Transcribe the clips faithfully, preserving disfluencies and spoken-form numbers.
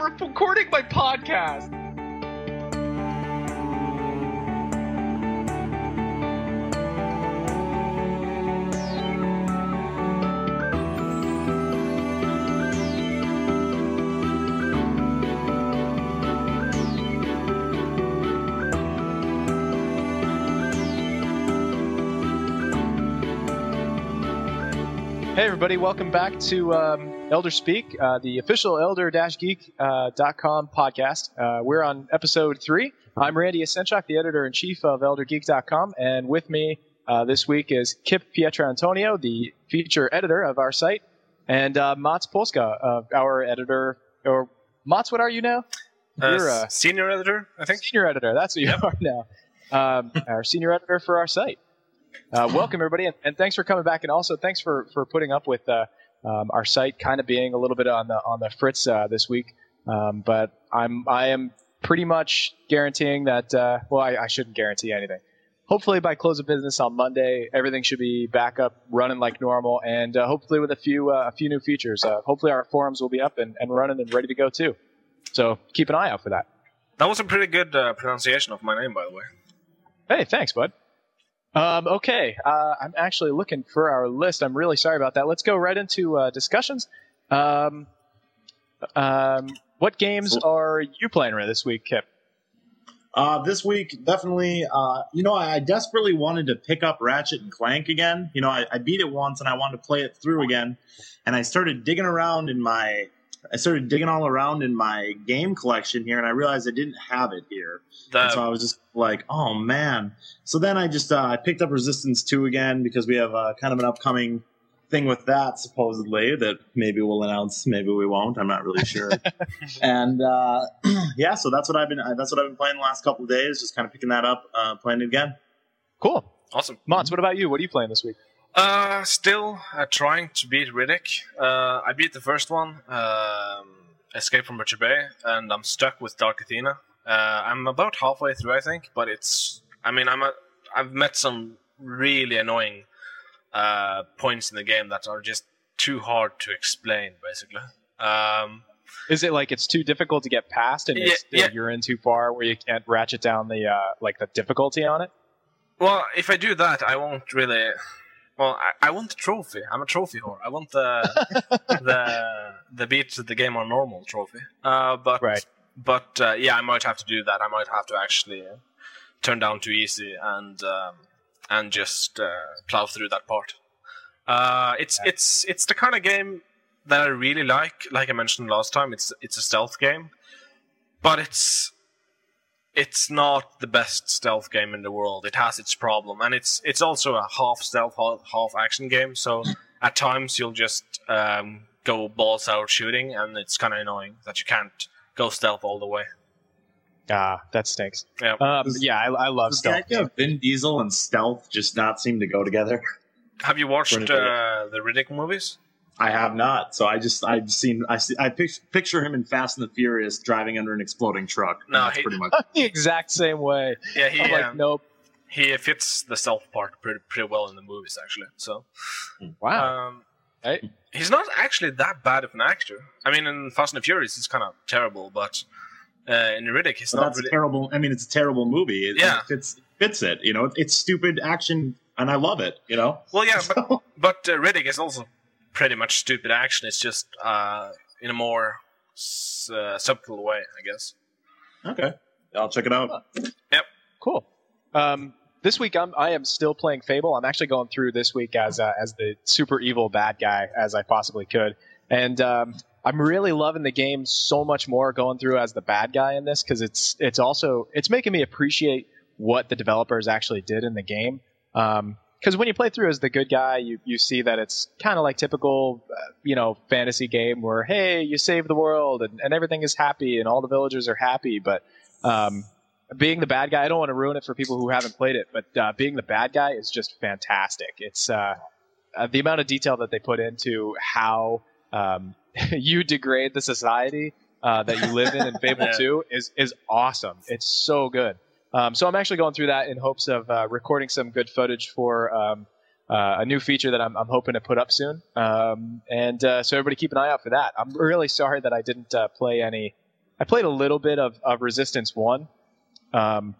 I'm recording my podcast. Hey everybody, welcome back to um, Elder Speak, uh, the official elder geek dot com podcast. Uh, we're on episode three. I'm Randy Asenchuk, the editor-in-chief of elder geek dot com, and with me uh, this week is Kip Pietrantonio, the feature editor of our site, and uh, Mats Polska, uh, our editor. Or Mats, what are you now? Uh, You're a senior editor, I think. Senior editor, that's what you yep. are now. Um, our senior editor for our site. Uh, welcome, everybody, and, and thanks for coming back, and also thanks for, for putting up with uh, um, our site kind of being a little bit on the on the fritz uh, this week. Um, but I'm I am pretty much guaranteeing that. Uh, well, I, I shouldn't guarantee anything. Hopefully, by close of business on Monday, everything should be back up, running like normal, and uh, hopefully with a few uh, a few new features. Uh, hopefully, our forums will be up and, and running and ready to go too. So keep an eye out for that. That was a pretty good uh, pronunciation of my name, by the way. Hey, thanks, bud. Um, okay, uh, I'm actually looking for our list. I'm really sorry about that. Let's go right into uh, discussions. Um, um, what games are you playing this week, Kip? Uh, this week, definitely, uh, you know, I, I desperately wanted to pick up Ratchet and Clank again. You know, I, I beat it once, and I wanted to play it through again. And I started digging around in my... I started digging all around in my game collection here, and I realized I didn't have it here. The, and so I was just like, oh, man. So then I just uh, I picked up Resistance two again because we have uh, kind of an upcoming thing with that, supposedly, that maybe we'll announce, maybe we won't. I'm not really sure. and, uh, yeah, so that's what I've been that's what I've been playing the last couple of days, just kind of picking that up, uh, playing it again. Cool. Awesome. Mons, what about you? What are you playing this week? Uh, still uh, trying to beat Riddick. Uh, I beat the first one, um, Escape from Butcher Bay, and I'm stuck with Dark Athena. Uh, I'm about halfway through, I think, but it's... I mean, I'm a, I've met some really annoying uh, points in the game that are just too hard to explain, basically. Um, Is it like it's too difficult to get past, and yeah, it's, yeah. you're in too far where you can't ratchet down the uh, like the difficulty on it? Well, if I do that, I won't really... Well, I, I want the trophy. I'm a trophy whore. I want the the the beat the game on normal trophy. Uh, but right. but uh, yeah, I might have to do that. I might have to actually uh, turn down too easy and um, and just uh, plow through that part. Uh, it's yeah. it's it's the kind of game that I really like. Like I mentioned last time, it's it's a stealth game, but it's. It's not the best stealth game in the world. It has its problem, and it's it's also a half stealth, half, half action game. So at times you'll just um, go balls out shooting, and it's kind of annoying that you can't go stealth all the way. Ah, that stinks. Yeah, um, yeah, I, I love stealth. The idea of Vin Diesel and stealth just not seem to go together. Have you watched uh, the Riddick movies? I have not. So I just I've seen I see, I picture him in Fast and the Furious driving under an exploding truck. No, that's he, pretty much the exact same way. Yeah, he I'm like um, nope. He fits the self part pretty, pretty well in the movies actually. So wow. Um, hey. He's not actually that bad of an actor. I mean, in Fast and the Furious, he's kind of terrible, but uh, in Riddick, he's well, not that's really... terrible. I mean, it's a terrible movie. It, yeah, it fits, it fits it. You know, it's stupid action, and I love it. You know. Well, yeah, so... but but uh, Riddick is also. Pretty much stupid action. It's just uh, in a more uh, subtle way, I guess. Okay, I'll check it out. Yep, cool. Um, this week, I'm I am still playing Fable. I'm actually going through this week as uh, as the super evil bad guy as I possibly could, and um, I'm really loving the game so much more going through as the bad guy in this because it's it's also it's making me appreciate what the developers actually did in the game. Um, Because when you play through as the good guy, you, you see that it's kind of like typical, uh, you know, fantasy game where, hey, you save the world and, and everything is happy and all the villagers are happy. But um, being the bad guy, I don't want to ruin it for people who haven't played it, but uh, being the bad guy is just fantastic. It's uh, uh, the amount of detail that they put into how um, you degrade the society uh, that you live in in Fable yeah. two is, is awesome. It's so good. Um, so I'm actually going through that in hopes of uh, recording some good footage for um, uh, a new feature that I'm, I'm hoping to put up soon. Um, and uh, so everybody keep an eye out for that. I'm really sorry that I didn't uh, play any I played a little bit of, of Resistance one, um,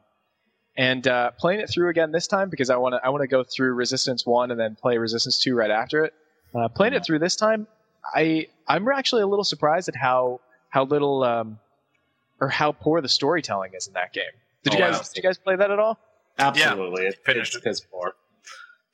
and uh, playing it through again this time because I want to I want to go through Resistance one and then play Resistance two right after it. Uh, playing it through this time, I I'm actually a little surprised at how how little um, or how poor the storytelling is in that game. Did oh, you guys wow. did you guys play that at all? Absolutely, yeah, it finished it because poor.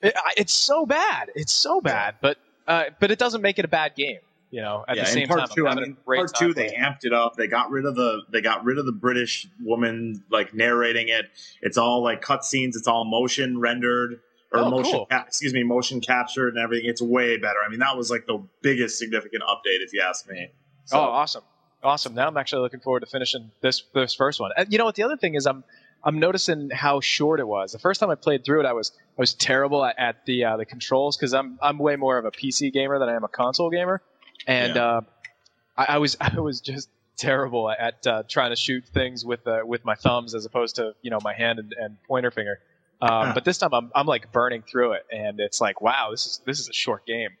It, it's so bad. It's so bad, but uh, but it doesn't make it a bad game. You know, at yeah, the same part time, two, I mean, part two, they amped it up. They got rid of the they got rid of the British woman like narrating it. It's all like cutscenes. It's all motion rendered or oh, motion, cool. ca- excuse me, motion captured and everything. It's way better. I mean, that was like the biggest significant update, if you ask me. So, oh, awesome, awesome. Now I'm actually looking forward to finishing this this first one. And you know what? The other thing is, I'm I'm noticing how short it was. The first time I played through it, I was I was terrible at, at the uh, the controls because I'm I'm way more of a P C gamer than I am a console gamer. And yeah. uh, I, I was I was just terrible at uh, trying to shoot things with uh, with my thumbs as opposed to you know my hand and, and pointer finger. Um, but this time I'm I'm like burning through it, and it's like wow, this is this is a short game.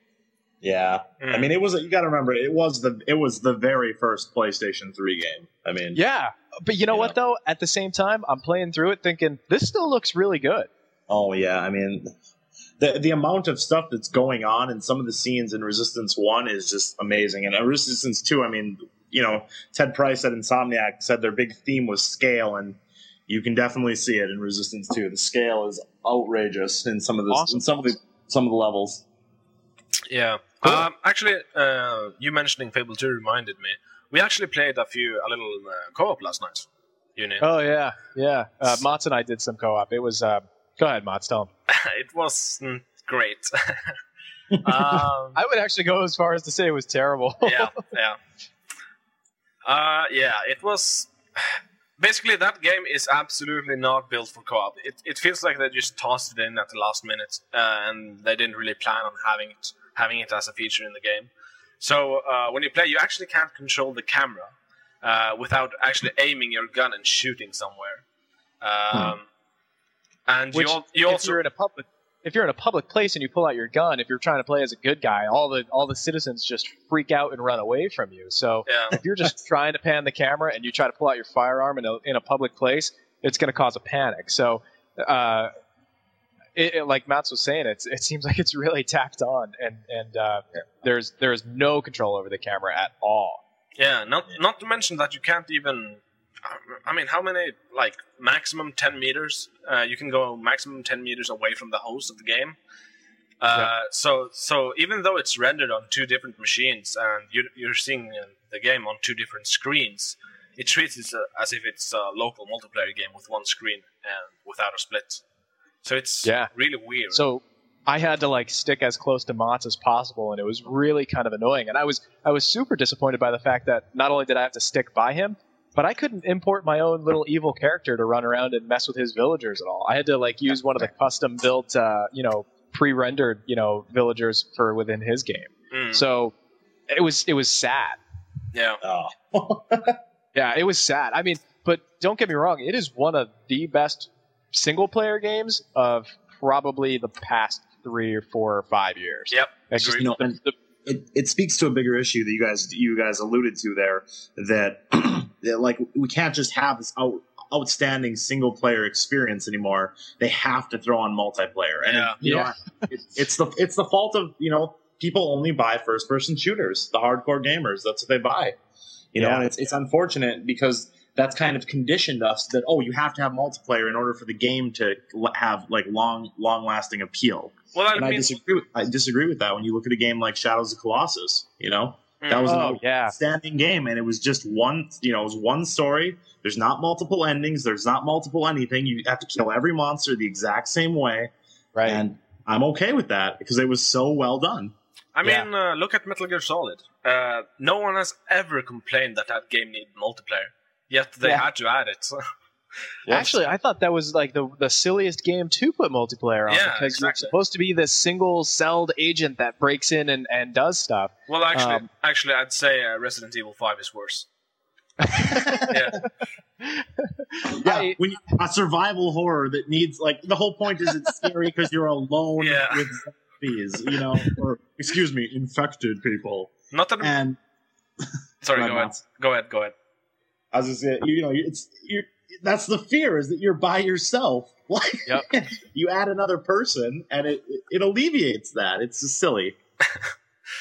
Yeah, mm. I mean it was you got to remember it was the it was the very first PlayStation three game. I mean yeah, but you know you what know. though? At the same time, I'm playing through it thinking this still looks really good. Oh yeah, I mean. The the amount of stuff that's going on in some of the scenes in Resistance one is just amazing. And Resistance two, I mean, you know, Ted Price at Insomniac said their big theme was scale, and you can definitely see it in Resistance two. The scale is outrageous in some of the awesome. in some of the some of the levels. Yeah, cool. um, actually, uh, you mentioning Fable two reminded me. We actually played a few a little uh, co-op last night. You know? Oh yeah, yeah. Uh, Mats and I did some co-op. It was. Uh, Go ahead, Mats, tell him. It wasn't great. um, I would actually go as far as to say it was terrible. yeah, yeah. Uh, yeah, it was... Basically, that game is absolutely not built for co-op. It it feels like they just tossed it in at the last minute, uh, and they didn't really plan on having it, having it as a feature in the game. So uh, when you play, you actually can't control the camera uh, without actually aiming your gun and shooting somewhere. Um, hmm. And Which, you, you if also, you're in a public, if you're in a public place and you pull out your gun, if you're trying to play as a good guy, all the all the citizens just freak out and run away from you. So yeah. if you're just trying to pan the camera and you try to pull out your firearm in a in a public place, it's going to cause a panic. So, uh, it, it, like Mats was saying, it's it seems like it's really tacked on, and and uh, yeah. there's there's no control over the camera at all. Yeah, not not to mention that you can't even. I mean, how many, like, maximum ten meters? Uh, you can go maximum ten meters away from the host of the game. Uh, yeah. So so even though it's rendered on two different machines and you're, you're seeing the game on two different screens, it treats it as if it's a local multiplayer game with one screen and without a split. So it's yeah. really weird. So I had to, like, stick as close to Mats as possible, and it was really kind of annoying. And I was I was super disappointed by the fact that not only did I have to stick by him, but I couldn't import my own little evil character to run around and mess with his villagers at all. I had to like use one of the custom built, uh, you know, pre-rendered, you know, villagers for within his game. Mm. So it was it was sad. Yeah. Oh. yeah, it was sad. I mean, but don't get me wrong, it is one of the best single player games of probably the past three or four or five years. Yep. It's just no, the, the, it, it speaks to a bigger issue that you guys you guys alluded to there that. Like, we can't just have this out, outstanding single-player experience anymore. They have to throw on multiplayer, and yeah. it, you yeah. know, it, it's the it's the fault of you know people only buy first-person shooters, the hardcore gamers. That's what they buy, you yeah. know. And it's it's unfortunate because that's kind of conditioned us that oh, you have to have multiplayer in order for the game to have like long long-lasting appeal. Well, and I mean, disagree. With, I disagree with that. When you look at a game like Shadows of the Colossus, you know. That was oh, an outstanding yeah. game, and it was just one, you know, it was one story. There's not multiple endings. There's not multiple anything. You have to kill every monster the exact same way. Right. And I'm okay with that because it was so well done. I yeah. mean, uh, look at Metal Gear Solid. Uh, no one has ever complained that that game needed multiplayer, yet they yeah. had to add it. So. Yes. Actually, I thought that was like the the silliest game to put multiplayer on yeah, because exactly. you're supposed to be this single-celled agent that breaks in and, and does stuff. Well, actually, um, actually, I'd say uh, Resident Evil five is worse. yeah, yeah. I, when you, a survival horror that needs like the whole point is it's scary because you're alone yeah. with zombies, you know, or excuse me, infected people. Not that. And, sorry, go ahead. Go ahead. Go ahead. I was just saying, you know, it's you. That's the fear, is that you're by yourself. Yep. You add another person, and it it alleviates that. It's just silly.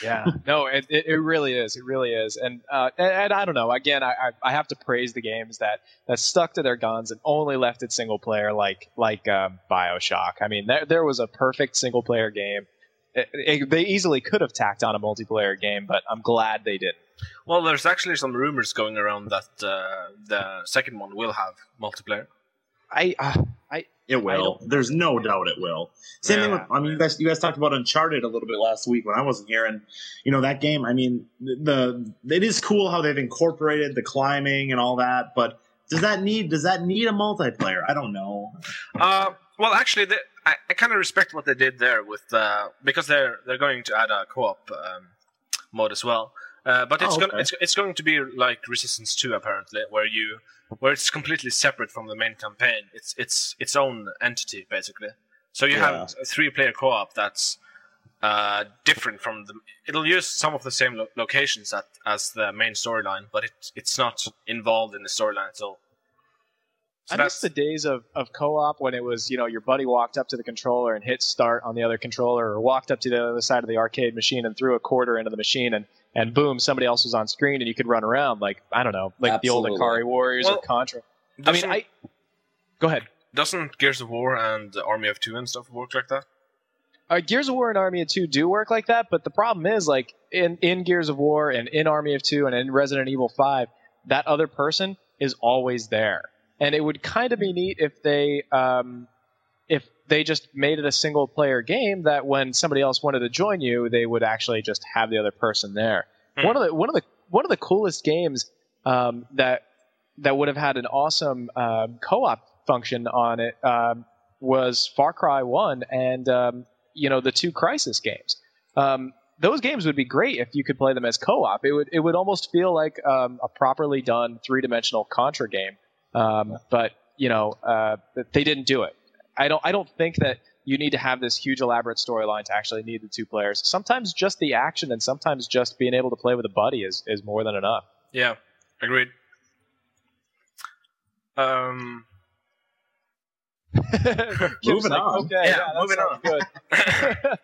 Yeah, no, it, it it really is. It really is. And uh, and, and I don't know. Again, I I have to praise the games that, that stuck to their guns and only left it single player, like like um, BioShock. I mean, there there was a perfect single player game. It, it, they easily could have tacked on a multiplayer game, but I'm glad they didn't. Well, there's actually some rumors going around that uh, the second one will have multiplayer. I, uh, I, it will. I there's no doubt it will. Same yeah. thing with. I mean, you guys, you guys talked about Uncharted a little bit last week when I wasn't here, and you know that game. I mean, the it is cool how they've incorporated the climbing and all that, but does that need does that need a multiplayer? I don't know. Uh, well, actually, the, I, I kind of respect what they did there with uh, because they're they're going to add a co-op um, mode as well. Uh, but it's oh, okay. going it's it's going to be like Resistance two apparently, where you where it's completely separate from the main campaign. It's it's its own entity basically. So you yeah. have a three-player co-op that's uh, different from the. It'll use some of the same lo- locations at, as the main storyline, but it it's not involved in the storyline at all. So I miss the days of, of co-op when it was, you know, your buddy walked up to the controller and hit start on the other controller, or walked up to the other side of the arcade machine and threw a quarter into the machine, and, and boom, somebody else was on screen, and you could run around like, I don't know, like Absolutely. the old Ikari Warriors well, or Contra. I mean, I... Go ahead. Doesn't Gears of War and Army of Two and stuff work like that? Uh, Gears of War and Army of Two do work like that, but the problem is, like, in, in Gears of War and in Army of Two and in Resident Evil five, that other person is always there. And it would kind of be neat if they um, if they just made it a single-player game that when somebody else wanted to join you, they would actually just have the other person there. Mm. One of the one of the one of the coolest games um, that that would have had an awesome um, co-op function on it um, was Far Cry one and um, you know the two Crysis games. Um, those games would be great if you could play them as co-op. It would it would almost feel like um, a properly done three-dimensional Contra game. Um, but you know, uh, they didn't do it. I don't, I don't think that you need to have this huge elaborate storyline to actually need the two players. Sometimes just the action and sometimes just being able to play with a buddy is, is more than enough. Yeah. Agreed. Um, moving like, on. Okay, yeah, yeah, that moving on. Good.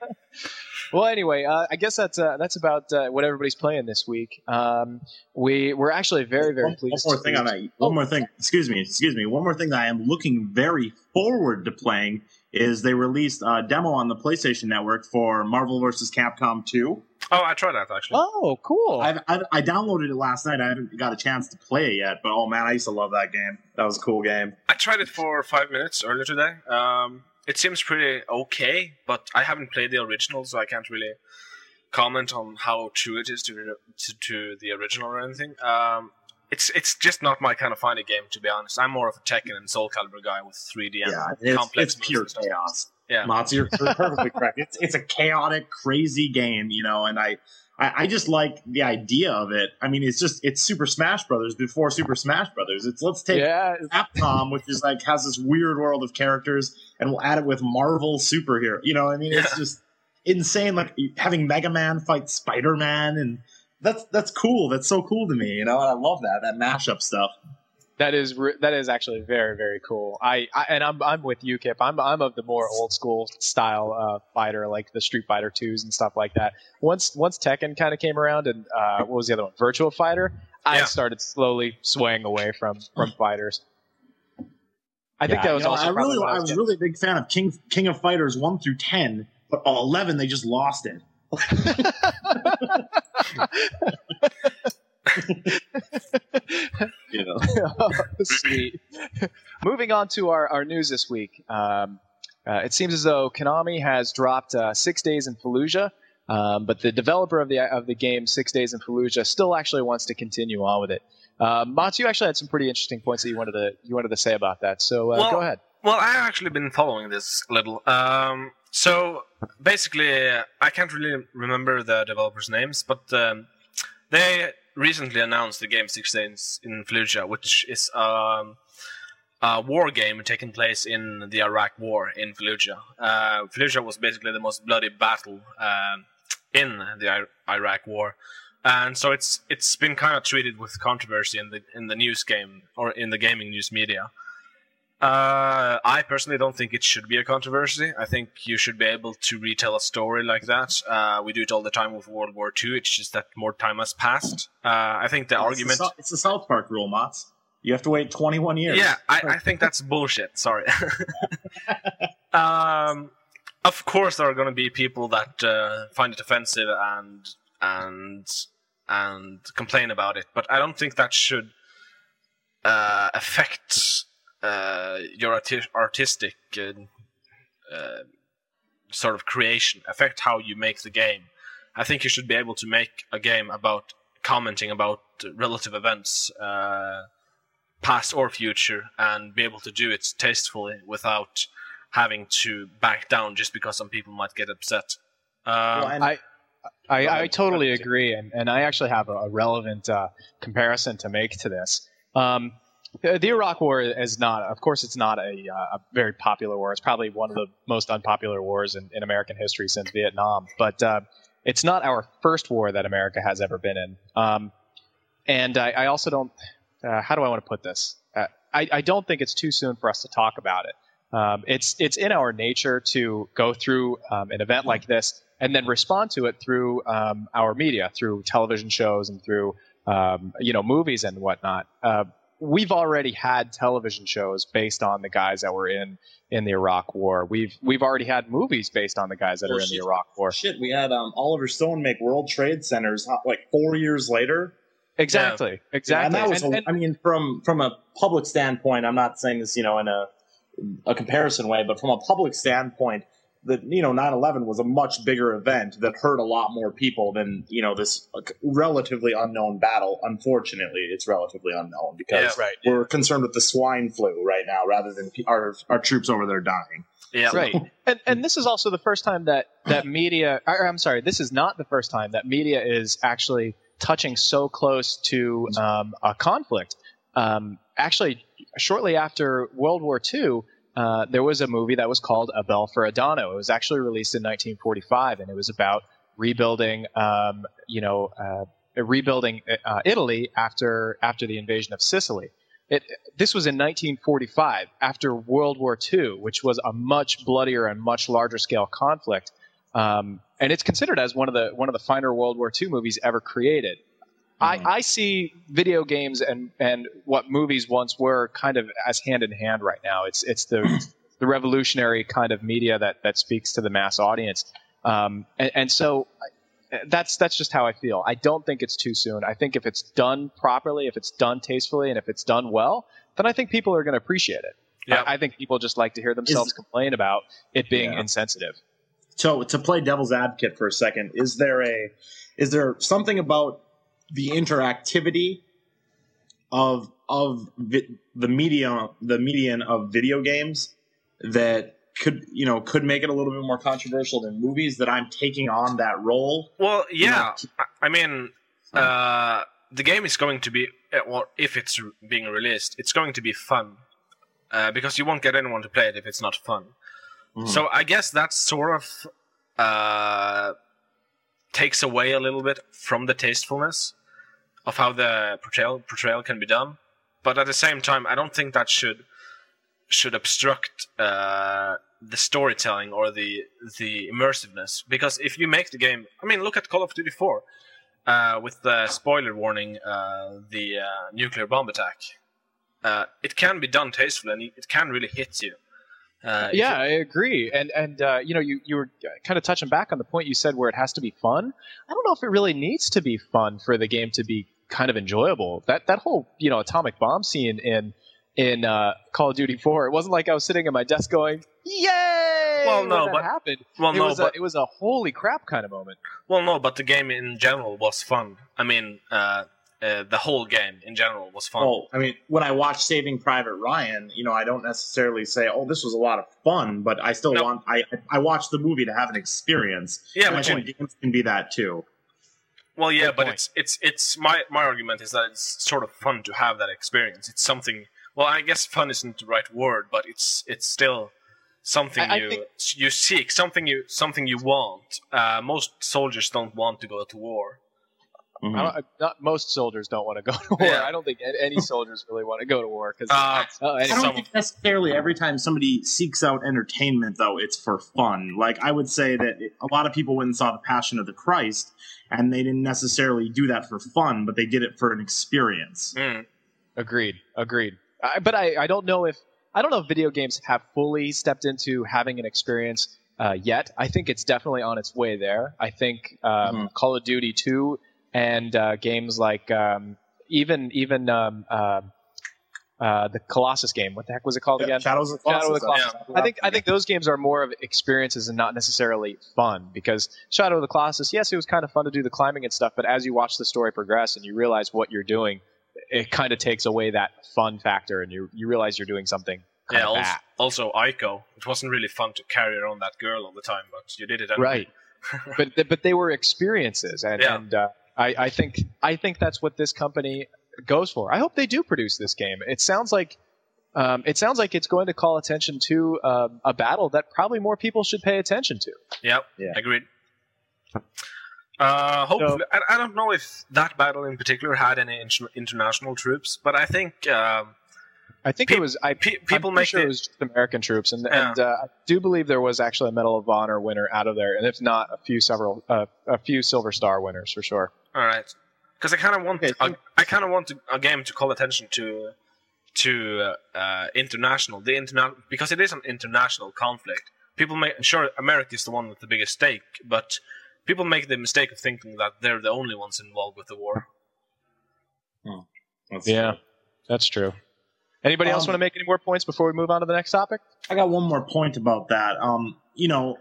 Well, anyway, uh, I guess that's uh, that's about uh, what everybody's playing this week. Um, we we're actually very very one, pleased. One more thing on that. One more thing. Excuse me. Excuse me. One more thing that I am looking very forward to playing is they released a demo on the PlayStation Network for Marvel versus. Capcom two. Oh, I tried that actually. Oh, cool. I've, I've, I downloaded it last night. I haven't got a chance to play it yet, but oh man, I used to love that game. That was a cool game. I tried it for five minutes earlier today. Um, It seems pretty okay, but I haven't played the original, so I can't really comment on how true it is to to, to the original or anything. Um, it's it's just not my kind of funny game, to be honest. I'm more of a Tekken and Soul Calibur guy with three D and yeah, complex. It's, it's pure chaos. Yeah, Mats, you're perfectly correct. It's it's a chaotic, crazy game, you know, and I, I I just like the idea of it. I mean, it's just it's Super Smash Brothers before Super Smash Brothers. It's let's take yeah. Capcom, which is like has this weird world of characters. And we'll add it with Marvel superhero. You know, I mean, it's yeah. just insane. Like having Mega Man fight Spider-Man, and that's that's cool. That's so cool to me. You know, and I love that that mashup stuff. That is that is actually very very cool. I, I and I'm I'm with you, Kip. I'm I'm of the more old school style uh, fighter, like the Street Fighter twos and stuff like that. Once once Tekken kind of came around, and uh, what was the other one? Virtua Fighter. I yeah. started slowly swaying away from from fighters. I think yeah, that was. You know, also I really, I was really a big fan of King King of Fighters one through ten, but all eleven they just lost it. You know, oh, sweet. Moving on to our, our news this week, um, uh, it seems as though Konami has dropped uh, Six Days in Fallujah, um, but the developer of the of the game Six Days in Fallujah still actually wants to continue on with it. Uh, Mats, you actually had some pretty interesting points that you wanted to you wanted to say about that, so uh, well, go ahead. Well, I've actually been following this a little. Um, so, basically, I can't really remember the developers' names, but um, they recently announced the game Six Days in Fallujah, which is um, a war game taking place in the Iraq War in Fallujah. Uh, Fallujah was basically the most bloody battle uh, in the I- Iraq War. And so it's it's been kind of treated with controversy in the in the news game or in the gaming news media. Uh, I personally don't think it should be a controversy. I think you should be able to retell a story like that. Uh, we do it all the time with World War Two. It's just that more time has passed. Uh, I think the it's argument... The, it's the South Park rule, Mats. You have to wait twenty-one years. Yeah, I, I think that's bullshit. Sorry. um, of course there are going to be people that uh, find it offensive and and and complain about it. But I don't think that should uh, affect... Uh, your arti- artistic uh, uh, sort of creation, affect how you make the game. I think you should be able to make a game about commenting about relative events, uh, past or future, and be able to do it tastefully without having to back down just because some people might get upset. Um, well, I, I, I totally agree, and, and I actually have a, a relevant uh, comparison to make to this. Um, The Iraq War is not, of course, it's not a, uh, a very popular war. It's probably one of the most unpopular wars in, in American history since Vietnam. But uh, it's not our first war that America has ever been in. Um, and I, I also don't, uh, how do I want to put this? Uh, I, I don't think it's too soon for us to talk about it. Um, it's it's in our nature to go through um, an event like this and then respond to it through um, our media, through television shows and through, um, you know, movies and whatnot. Uh, We've already had television shows based on the guys that were in, in the Iraq War. We've we've already had movies based on the guys that well, are in shit, the Iraq War. Shit, we had um, Oliver Stone make World Trade Centers like four years later. Exactly, yeah. exactly. Yeah, and that was, and, and, I mean, from from a public standpoint, I'm not saying this, you know, in a a comparison way, but from a public standpoint, that you know, nine eleven was a much bigger event that hurt a lot more people than, you know, this relatively unknown battle. Unfortunately, it's relatively unknown because yeah, right, we're yeah. concerned with the swine flu right now rather than our our troops over there dying. Yeah, so. right. And and this is also the first time that that media. Or I'm sorry, this is not the first time that media is actually touching so close to um, a conflict. Um, actually, shortly after World War Two. Uh, there was a movie that was called A Bell for Adano. It was actually released in nineteen forty-five, and it was about rebuilding, um, you know, uh, rebuilding uh, Italy after after the invasion of Sicily. It, this was in nineteen forty-five, after World War Two, which was a much bloodier and much larger scale conflict, um, and it's considered as one of the one of the finer World War Two movies ever created. Mm-hmm. I, I see video games and, and what movies once were kind of as hand in hand right now. It's it's the the revolutionary kind of media that, that speaks to the mass audience, um, and, and so that's that's just how I feel. I don't think it's too soon. I think if it's done properly, if it's done tastefully, and if it's done well, then I think people are going to appreciate it. Yeah. I, I think people just like to hear themselves is, complain about it being yeah. insensitive. So to play devil's advocate for a second, is there a is there something about the interactivity of of vi- the medium the median of video games that could you know could make it a little bit more controversial than movies, that I'm taking on that role? Well, yeah, you know? I mean, uh, the game is going to be, well, if it's being released, it's going to be fun uh, because you won't get anyone to play it if it's not fun. Mm. So I guess that's sort of uh, takes away a little bit from the tastefulness of how the portrayal portrayal can be done, but at the same time, I don't think that should should obstruct uh, the storytelling or the the immersiveness. Because if you make the game, I mean, look at Call of Duty four uh, with the spoiler warning, uh, the uh, nuclear bomb attack. Uh, it can be done tastefully, and it can really hit you. Uh, yeah, I agree, and and uh, you know, you, you were kind of touching back on the point you said where it has to be fun. I don't know if it really needs to be fun for the game to be kind of enjoyable. That that whole you know atomic bomb scene in in uh, Call of Duty four, it wasn't like I was sitting at my desk going, "Yay!" Well, no, that but happened. Well, it no, was but, a, it was a holy crap kind of moment. Well, no, but the game in general was fun. I mean, uh, uh, the whole game in general was fun. Oh, I mean, when I watch Saving Private Ryan, you know, I don't necessarily say, "Oh, this was a lot of fun," but I still no. want I I watch the movie to have an experience. Yeah, and but I think you, games can be that too. Well, yeah, Good but point. it's it's it's my my argument is that it's sort of fun to have that experience. It's something. Well, I guess fun isn't the right word, but it's it's still something I, you I think... you seek, something you something you want. Uh, most soldiers don't want to go to war. Mm-hmm. I don't, not most soldiers don't want to go to war. Yeah. I don't think any soldiers really want to go to war. Because uh, uh, I don't think necessarily every time somebody seeks out entertainment, though, it's for fun. Like, I would say that a lot of people went and saw The Passion of the Christ, and they didn't necessarily do that for fun, but they did it for an experience. Mm. Agreed. Agreed. I, but I, I don't know if I don't know if video games have fully stepped into having an experience uh, yet. I think it's definitely on its way there. I think um, mm-hmm. Call of Duty two and uh, games like um, even even um, uh, uh, the Colossus game. What the heck was it called yeah, again? Shadow of the Colossus. Shadow of the Colossus. Yeah. I think I think those games are more of experiences and not necessarily fun. Because Shadow of the Colossus, yes, it was kind of fun to do the climbing and stuff, but as you watch the story progress and you realize what you're doing, it kind of takes away that fun factor, and you you realize you're doing something kind of bad. Also, Ico, it wasn't really fun to carry around that girl all the time, but you did it anyway. Right. but but they were experiences, and yeah. and uh, I I think I think that's what this company goes for. I hope they do produce this game. It sounds like um, it sounds like it's going to call attention to um, a battle that probably more people should pay attention to. Yep, yeah, agreed. Uh, hopefully, so, I, I don't know if that battle in particular had any inter- international troops, but I think uh, I think pe- it was. I pe- people I'm make sure the, it was just American troops, and yeah. and uh, I do believe there was actually a Medal of Honor winner out of there, and if not, a few several uh, a few Silver Star winners for sure. All right, because I kind of want okay, a, I kind of want to, a game to call attention to to uh, uh, international the interna- because it is an international conflict. People make sure America is the one with the biggest stake, but people make the mistake of thinking that they're the only ones involved with the war. Oh, that's yeah, true. that's true. Anybody um, else want to make any more points before we move on to the next topic? I got one more point about that. Um, you know,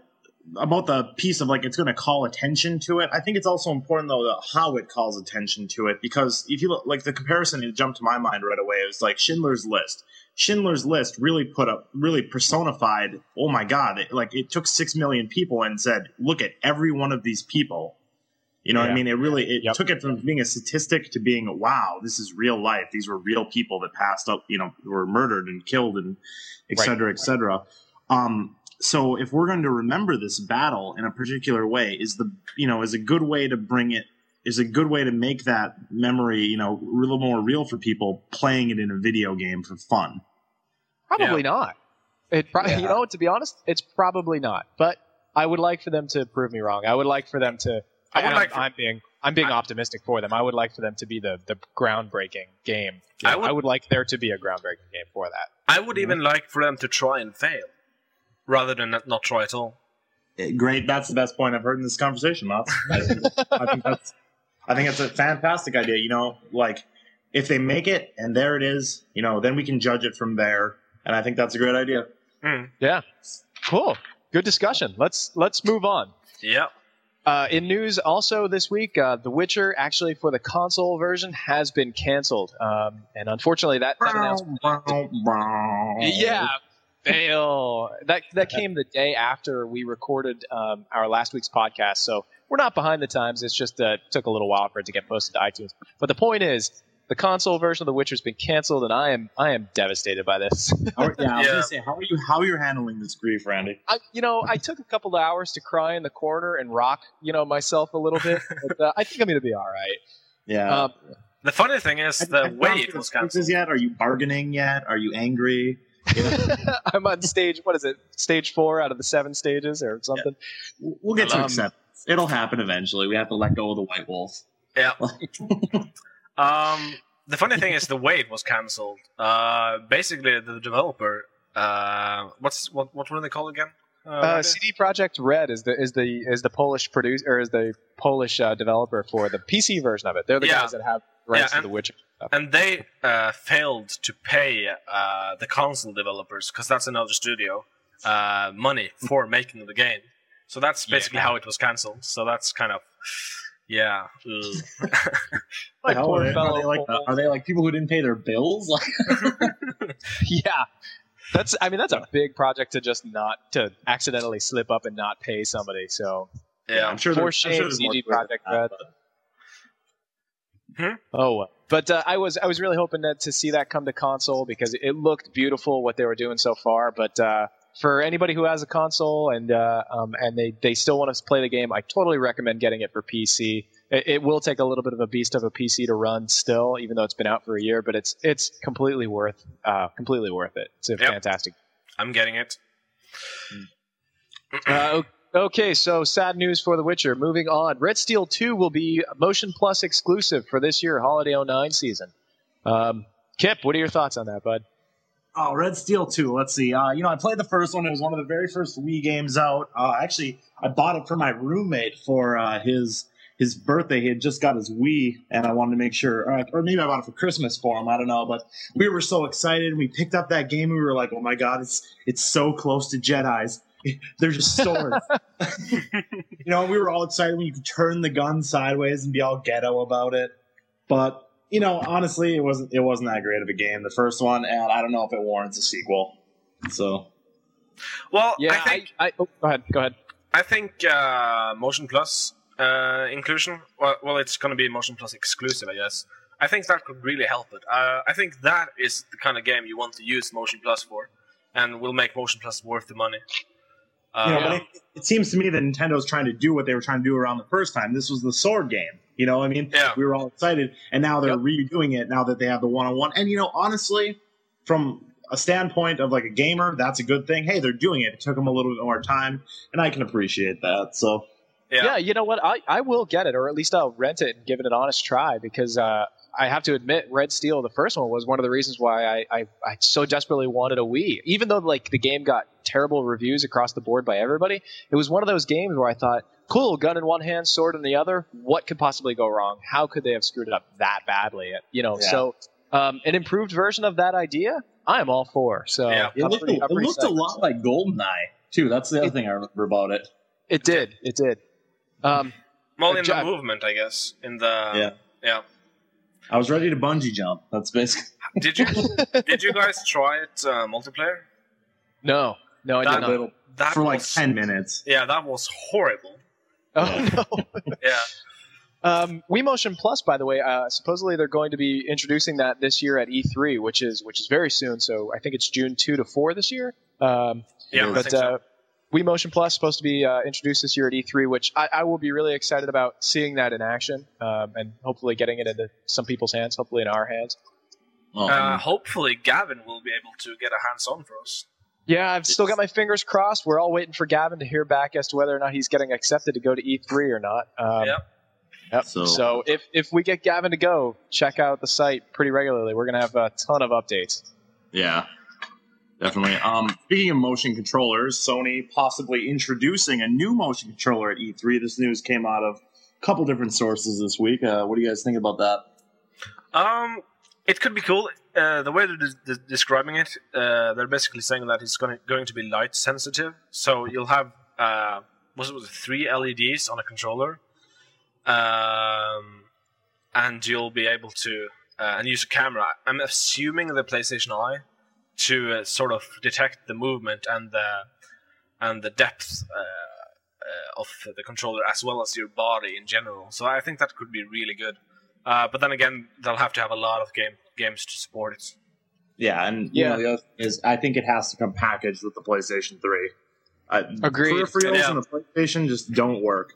about the piece of, like, it's going to call attention to it. I think it's also important, though, how it calls attention to it. Because if you look, like, the comparison that jumped to my mind right away is, like, Schindler's List. Schindler's List really put up, really personified, oh my God, it, like it took six million people and said, look at every one of these people. You know yeah. what I mean? It really, it yep. took it from being a statistic to being, wow, this is real life. These were real people that passed up, you know, were murdered and killed and et cetera, right. et cetera. Um, so if we're going to remember this battle in a particular way is the, you know, is a good way to bring it, is a good way to make that memory, you know, a little more real for people playing it in a video game for fun. Probably yeah. not. It probably, yeah. you know, to be honest, it's probably not. But I would like for them to prove me wrong. I would like for them to. I would I'm, like for, I'm being, I'm being I, optimistic for them. I would like for them to be the, the groundbreaking game. I would, I would like there to be a groundbreaking game for that. I would even like for them to try and fail, rather than not try at all. Great, that's the best point I've heard in this conversation, Mats. I think, I think that's, I think that's a fantastic idea. You know, like if they make it and there it is, you know, then we can judge it from there. And I think that's a great idea. Mm. Yeah. Cool. Good discussion. Let's let's move on. Yeah. Uh, in news also this week, uh, The Witcher, actually for the console version, has been canceled. Um, and unfortunately, that, that announcement... yeah. Fail. That, that came the day after we recorded um, our last week's podcast. So we're not behind the times. It's just uh, took a little while for it to get posted to iTunes. But the point is, the console version of The Witcher has been canceled, and I am I am devastated by this. yeah, I was yeah. gonna say, how are you how are you handling this grief, Randy? I, you know, I took a couple of hours to cry in the corner and rock, you know, myself a little bit. But, uh, I think I'm gonna be all right. Yeah. Um, the funny thing is, the have, way it was canceled. Yet? Are you bargaining yet? Are you angry? Yeah. I'm on stage. What is it? Stage four out of the seven stages, or something. Yeah. We'll get um, to acceptance. It'll happen eventually. We have to let go of the white wolf. Yeah. Um, the funny thing is the way it was cancelled. Uh, basically, the developer, uh, what's what? What were they called again? Uh, uh, C D Projekt Red is the is the is the Polish producer or is the Polish uh, developer for the P C version of it. They're the yeah. guys that have rights yeah, and, to The Witcher. And they uh, failed to pay uh, the console developers because that's another studio uh, money for making the game. So that's basically yeah. how it was cancelled. So that's kind of. Yeah. like no, poor are, they, fellow are, they like, are they like people who didn't pay their bills? yeah. That's I mean that's a big project to just not to accidentally slip up and not pay somebody. So yeah, yeah I'm sure for shame I'm sure C D Projekt Red. Hmm? Oh well. But uh, I was I was really hoping that to see that come to console because it looked beautiful what they were doing so far, but uh, for anybody who has a console and uh, um, and they, they still want to play the game, I totally recommend getting it for P C. it, it will take a little bit of a beast of a P C to run still, even though it's been out for a year. But it's it's completely worth uh, completely worth it. It's a yep. fantastic. I'm getting it. Uh, okay, so sad news for The Witcher. Moving on, Red Steel two will be Motion Plus exclusive for this year, Holiday oh nine season. Um, Kip, what are your thoughts on that, bud? Oh, Red Steel two. Let's see. Uh, you know, I played the first one. It was one of the very first Wii games out. Uh, actually, I bought it for my roommate for uh, his his birthday. He had just got his Wii, and I wanted to make sure. Uh, or maybe I bought it for Christmas for him. I don't know. But we were so excited. We picked up that game. And we were like, oh, my God, it's it's so close to Jedi's. They're just swords. You know, we were all excited when you could turn the gun sideways and be all ghetto about it. But... You know, honestly, it wasn't it wasn't that great of a game, the first one, and I don't know if it warrants a sequel. So, well, yeah, I think I, I, oh, go ahead, go ahead. I think uh, Motion Plus uh, inclusion. Well, well, it's going to be Motion Plus exclusive, I guess. I think that could really help it. Uh, I think that is the kind of game you want to use Motion Plus for, and will make Motion Plus worth the money. Uh, you know, but it, it seems to me that Nintendo's trying to do what they were trying to do around the first time. This was the sword game. You know, I mean, yeah. we were all excited, and now they're yep. redoing it now that they have the one-on-one. And, you know, honestly, from a standpoint of, like, a gamer, that's a good thing. Hey, they're doing it. It took them a little bit more time, and I can appreciate that. So, yeah, yeah you know what? I, I will get it, or at least I'll rent it and give it an honest try, because uh, I have to admit, Red Steel, the first one, was one of the reasons why I, I, I so desperately wanted a Wii. Even though, like, the game got terrible reviews across the board by everybody, it was one of those games where I thought, cool, gun in one hand, sword in the other. What could possibly go wrong? How could they have screwed it up that badly? You know, yeah. so um, an improved version of that idea, I am all for. So yeah. it, looked, pretty, it looked a lot like GoldenEye too. That's the other it, thing I remember about it. It did. It did. Um, well, in the movement, I guess. In the yeah, yeah. I was ready to bungee jump. That's basically. Did you did you guys try it uh, multiplayer? No, no, I that, did not. That for was, like ten minutes. Yeah, that was horrible. Oh no! yeah. Um, Wii Motion Plus, by the way, uh, supposedly they're going to be introducing that this year at E three, which is which is very soon. So I think it's June two to four this year. Um, yeah, but uh, so. Wii Motion Plus supposed to be uh, introduced this year at E three, which I, I will be really excited about seeing that in action, um, and hopefully getting it into some people's hands. Hopefully in our hands. Oh. Uh, hopefully, Gavin will be able to get a hands-on for us. Yeah, I've still got my fingers crossed. We're all waiting for Gavin to hear back as to whether or not he's getting accepted to go to E three or not. Um, yep. yep. So, so if, if we get Gavin to go, check out the site pretty regularly. We're going to have a ton of updates. Yeah, definitely. Um, speaking of motion controllers, Sony possibly introducing a new motion controller at E three. This news came out of a couple different sources this week. Uh, what do you guys think about that? Um, it could be cool. Uh, the way they're de- de- describing it, uh, they're basically saying that it's going to, going to be light sensitive. So you'll have uh, what was it, three L E Ds on a controller, um, and you'll be able to uh, and use a camera. I'm assuming the PlayStation Eye to uh, sort of detect the movement and the and the depth uh, uh, of the controller as well as your body in general. So I think that could be really good. Uh, but then again, they'll have to have a lot of game games to support it. Yeah, and you yeah. know, the other thing is I think it has to come packaged with the PlayStation three. Uh, Agreed. Peripherals yeah. and the PlayStation just don't work.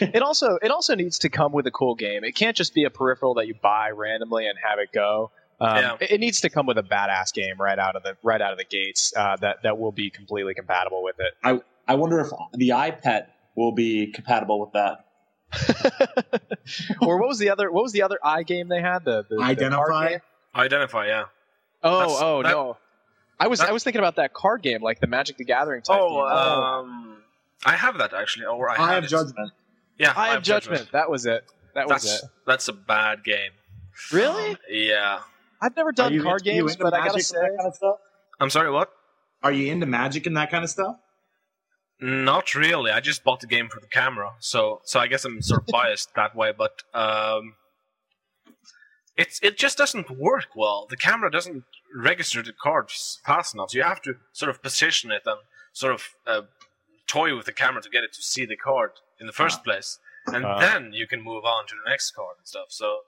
it also it also needs to come with a cool game. It can't just be a peripheral that you buy randomly and have it go. Um, yeah. it, it needs to come with a badass game right out of the right out of the gates uh, that that will be completely compatible with it. I I wonder if the iPad will be compatible with that. or what was the other? What was the other eye game they had? The, the Identify. The Identify. Yeah. Oh, That's, oh that, no! I was that, I was thinking about that card game, like the Magic the Gathering type. Oh, game. um, oh. I have that actually. Or I, I have it. Judgment. Yeah, I, I have judgment. judgment. That was it. That was that's, it. That's a bad game. Really? Um, yeah. I've never done card into, games, but I gotta say, that kind of stuff? I'm sorry. What? Are you into Magic and that kind of stuff? Not really. I just bought the game for the camera, so so I guess I'm sort of biased that way. But um, it's it just doesn't work well. The camera doesn't register the cards fast enough. You have to sort of position it and sort of uh, toy with the camera to get it to see the card in the first uh, place, and uh, then you can move on to the next card and stuff. So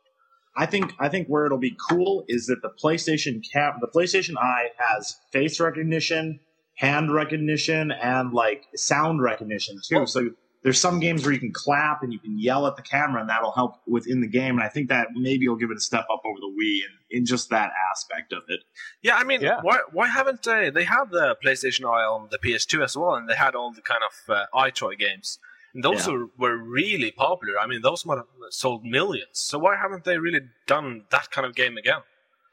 I think I think where it'll be cool is that the PlayStation cam- the PlayStation Eye has face recognition, hand recognition, and like sound recognition too. So there's some games where you can clap and you can yell at the camera, and that'll help within the game. And I think that maybe you'll give it a step up over the Wii in, in just that aspect of it. Yeah, I mean, yeah. why why haven't they? They have the PlayStation Eye on the P S two as well, and they had all the kind of uh, iToy games. And those yeah. were, were really popular. I mean, those might have sold millions. So why haven't they really done that kind of game again?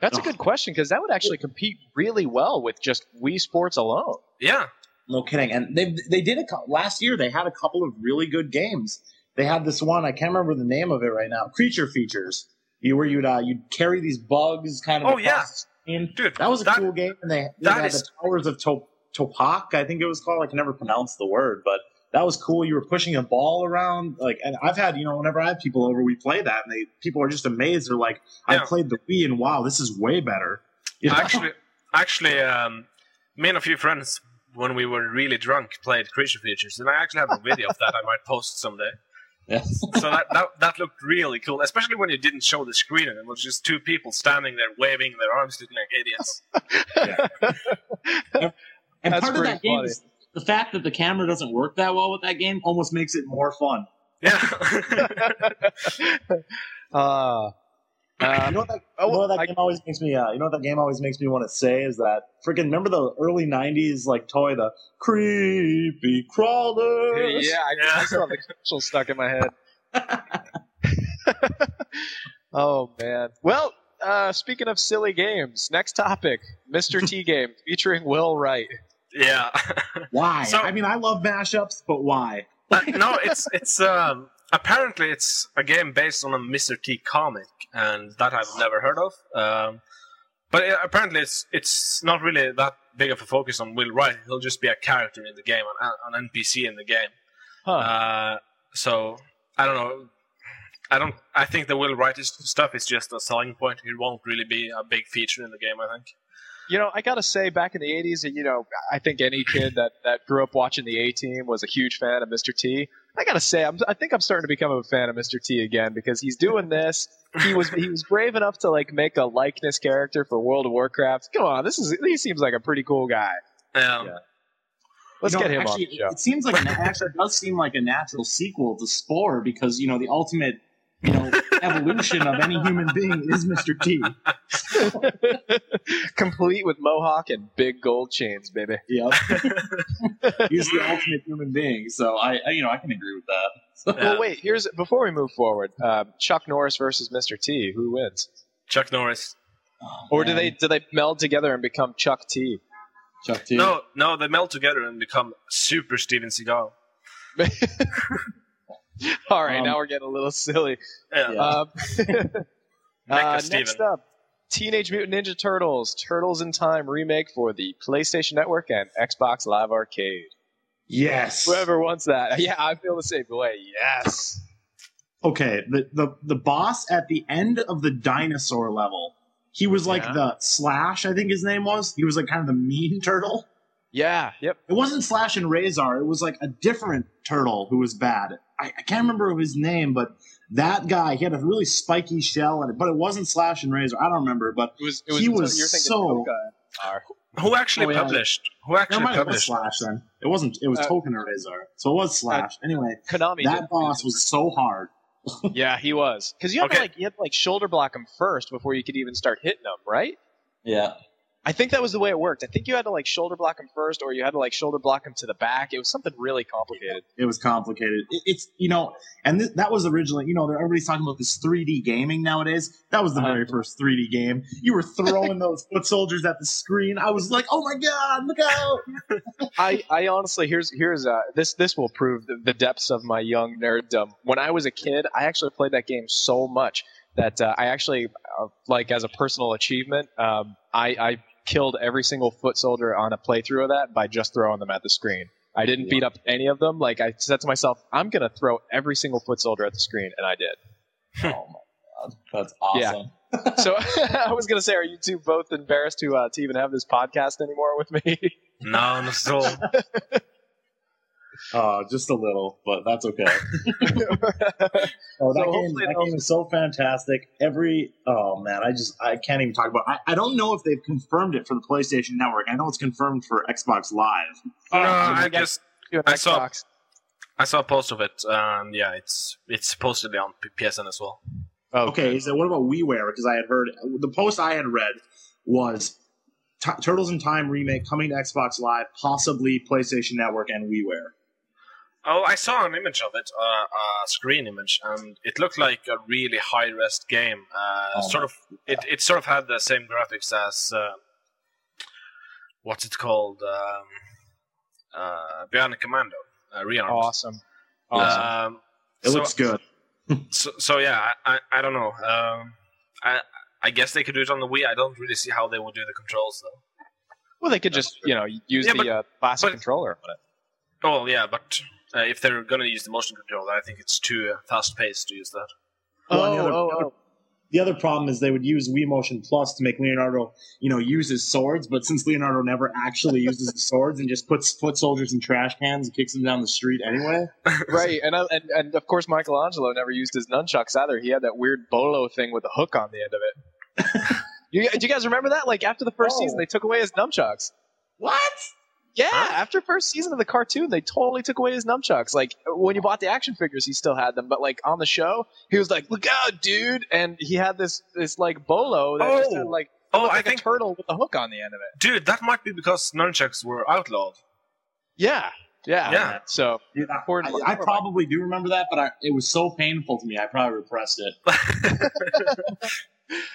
That's oh. a good question, because that would actually compete really well with just Wii Sports alone. Yeah. No kidding. And they they did a last year. They had a couple of really good games. They had this one, I can't remember the name of it right now. Creature Features, you where you'd uh, you'd carry these bugs kind of. Oh yeah, dude, that was a that, cool game. And they, they had is... the Towers of Top, Topak, I think it was called. I can never pronounce the word, but that was cool. You were pushing a ball around, like, and I've had, you know, whenever I have people over, we play that, and they people are just amazed. They're like, yeah. I played the Wii, and wow, this is way better. You know? Actually, actually, um, me and a few friends, when we were really drunk, played Creature Features, and I actually have a video of that I might post someday. Yes. So that, that that looked really cool, especially when you didn't show the screen and it was just two people standing there waving their arms, looking like idiots. Yeah. and and part of that funny. game is the fact that the camera doesn't work that well with that game almost makes it more fun. Yeah. uh Um, you know what that, you know what that I, game always makes me. Uh, you know what that game always makes me want to say is that freaking. Remember the early nineties like toy, the creepy crawlers. Yeah, I, I still have the commercial stuck in my head. Oh man. Well, uh, speaking of silly games, next topic: Mister T game featuring Will Wright. Yeah. Why? So, I mean, I love mashups, but why? uh, no, it's it's. Um, Apparently, it's a game based on a Mister T comic, and that I've never heard of. Um, but it, apparently, it's it's not really that big of a focus on Will Wright. He'll just be a character in the game, an, an N P C in the game. Huh. Uh, so I don't know. I don't. I think the Will Wright stuff is just a selling point. It won't really be a big feature in the game, I think. You know, I gotta say, back in the eighties, you know, I think any kid that, that grew up watching the A-Team was a huge fan of Mister T. I gotta say, I'm, I think I'm starting to become a fan of Mister T again because he's doing this. He was he was brave enough to like make a likeness character for World of Warcraft. Come on, this is he seems like a pretty cool guy. Um, yeah. Let's you know, get him actually, on the show. It seems like an, actually it does seem like a natural sequel to Spore because you know the ultimate. You know, evolution of any human being is Mister T. Complete with mohawk and big gold chains, baby. Yep. He's the ultimate human being, so I, I, you know, I can agree with that. So. Well, wait. Here's before we move forward. Uh, Chuck Norris versus Mister T. Who wins? Chuck Norris. Oh, or do they do they meld together and become Chuck T? Chuck T. No, no, they meld together and become Super Steven Seagal. All right, um, now we're getting a little silly. Yeah. Um, uh, next up, Teenage Mutant Ninja Turtles, Turtles in Time remake for the PlayStation Network and Xbox Live Arcade. Yes. Whoever wants that. Yeah, I feel the same way. Yes. Okay, the, the, the boss at the end of the dinosaur level, he was like yeah. the Slash, I think his name was. He was like kind of the mean turtle. Yeah, yep. It wasn't Slash and Razor. It was like a different turtle who was bad. I, I can't remember his name, but that guy, he had a really spiky shell in it, but it wasn't Slash and Razor. I don't remember, but it was, it was, he was you're so... Who actually oh, yeah. published? Who actually no, published? It was Slash then. It wasn't, it was uh, Token and Razor, so it was Slash. Uh, anyway, Konami that boss was so hard. Yeah, he was. Because you, okay. like, you had to like shoulder block him first before you could even start hitting him, right? Yeah. I think that was the way it worked. I think you had to like shoulder block him first, or you had to like shoulder block him to the back. It was something really complicated. It was complicated. It, it's you know, and th- that was originally you know everybody's talking about this three D gaming nowadays. That was the um, very first three D game. You were throwing those foot soldiers at the screen. I was like, oh my god, look out! I, I honestly here's here's uh this this will prove the, the depths of my young nerddom. When I was a kid, I actually played that game so much that uh, I actually uh, like as a personal achievement. Um, I I. killed every single foot soldier on a playthrough of that by just throwing them at the screen. I didn't yeah. beat up any of them. Like I said to myself, I'm going to throw every single foot soldier at the screen, and I did. Oh my god, that's awesome. Yeah. So I was going to say, are you two both embarrassed to uh, to even have this podcast anymore with me? No, I'm still. Uh, just a little, but that's okay. Oh, that so game, that game is so fantastic. Every oh man, I just I can't even talk about it. I, I don't know if they've confirmed it for the PlayStation Network. I know it's confirmed for Xbox Live. Uh, uh, I just I saw, I saw a post of it, and yeah, it's it's supposedly on P S N as well. Oh, okay, okay. So what about WiiWare? Because I had heard the post I had read was T- Turtles in Time remake coming to Xbox Live, possibly PlayStation Network and WiiWare. Oh, I saw an image of it, uh, a screen image, and it looked like a really high-res game. Uh, oh, sort of, it, it sort of had the same graphics as uh, what's it called, um, uh, Bionic Commando. Uh, Rearms. Awesome, awesome. Um, it so, looks good. so, so yeah, I, I, I don't know. Um, I, I guess they could do it on the Wii. I don't really see how they would do the controls though. Well, they could That's just true. you know use yeah, the but, uh, plastic but, controller on it. Oh yeah, but. Uh, if they're going to use the motion controller, I think it's too uh, fast-paced to use that. Oh, well, the, other, oh, oh. the other problem is they would use Wii Motion Plus to make Leonardo, you know, use his swords, but since Leonardo never actually uses his swords and just puts foot soldiers in trash cans and kicks them down the street anyway. Right, and, uh, and and of course Michelangelo never used his nunchucks either. He had that weird bolo thing with a hook on the end of it. you, do you guys remember that? Like, after the first oh. season, they took away his nunchucks. What? Yeah, huh? After first season of the cartoon, they totally took away his nunchucks. Like, when you bought the action figures, he still had them. But, like, on the show, he was like, look out, dude. And he had this, this like, bolo that oh. just had, like, oh, looked like I a think... turtle with a hook on the end of it. Dude, that might be because nunchucks were outlawed. Yeah, yeah. yeah. So dude, I, I, I, I probably do remember that, but I, it was so painful to me, I probably repressed it.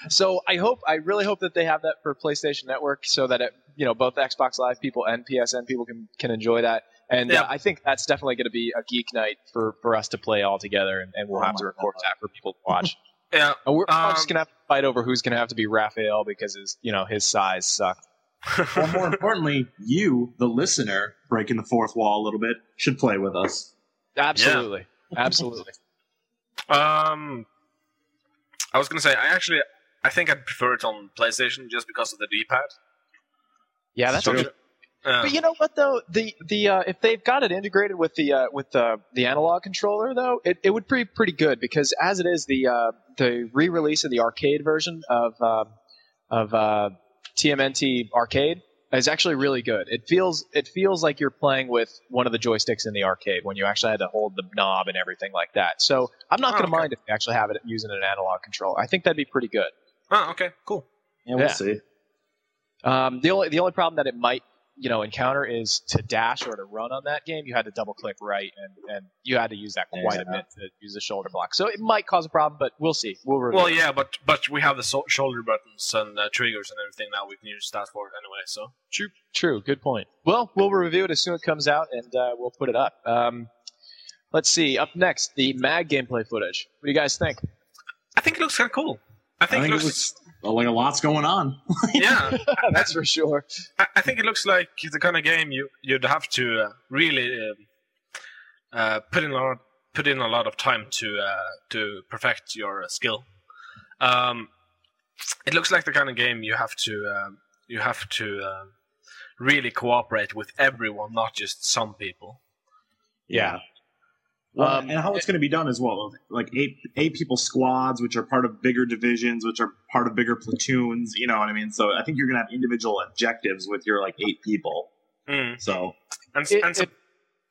So I hope, I really hope that they have that for PlayStation Network, so that it, you know, both Xbox Live people and P S N people can can enjoy that. And yeah. uh, I think that's definitely going to be a geek night for, for us to play all together, and, and we'll oh have to record God. that for people to watch. yeah, and we're um, just going to have to fight over who's going to have to be Raphael because his, you know, his size sucked. Well, more importantly, you, the listener, breaking the fourth wall a little bit, should play with us. Absolutely, yeah. absolutely. Um. I was going to say, I actually, I think I'd prefer it on PlayStation just because of the D-pad. Yeah, that's so, true. Uh, but you know what, though? The the uh, if they've got it integrated with the uh, with the, the analog controller, though, it, it would be pretty good because as it is, the uh, the re-release of the arcade version of uh, of uh, T M N T Arcade is actually really good. It feels it feels like you're playing with one of the joysticks in the arcade when you actually had to hold the knob and everything like that. So I'm not oh, going to okay. mind if they actually have it using an analog controller. I think that'd be pretty good. Oh, okay, cool. Yeah, we'll yeah. see. Um, the only the only problem that it might you know encounter is to dash or to run on that game. You had to double click right, and, and you had to use that quite yeah. a bit to use the shoulder block. So it might cause a problem, but we'll see. We'll review. Well, yeah, but but we have the so- shoulder buttons and uh, triggers and everything now. We can use that for it anyway. So true, true, good point. Well, we'll review it as soon as it comes out, and uh, we'll put it up. Um, let's see. Up next, the M A G gameplay footage. What do you guys think? I think it looks kind of cool. I think, I think it looks. It was- Well, like a lot's going on. yeah, that's for sure. I, I think it looks like the kind of game you you'd have to uh, really uh, uh, put in a lot, put in a lot of time to uh, to perfect your uh, skill. Um, it looks like the kind of game you have to uh, you have to uh, really cooperate with everyone, not just some people. Yeah. Well, um, and how it's going to be done as well, like eight eight people squads, which are part of bigger divisions, which are part of bigger platoons. You know what I mean? So I think you're going to have individual objectives with your like eight people. Mm. So, and, it, and so, it,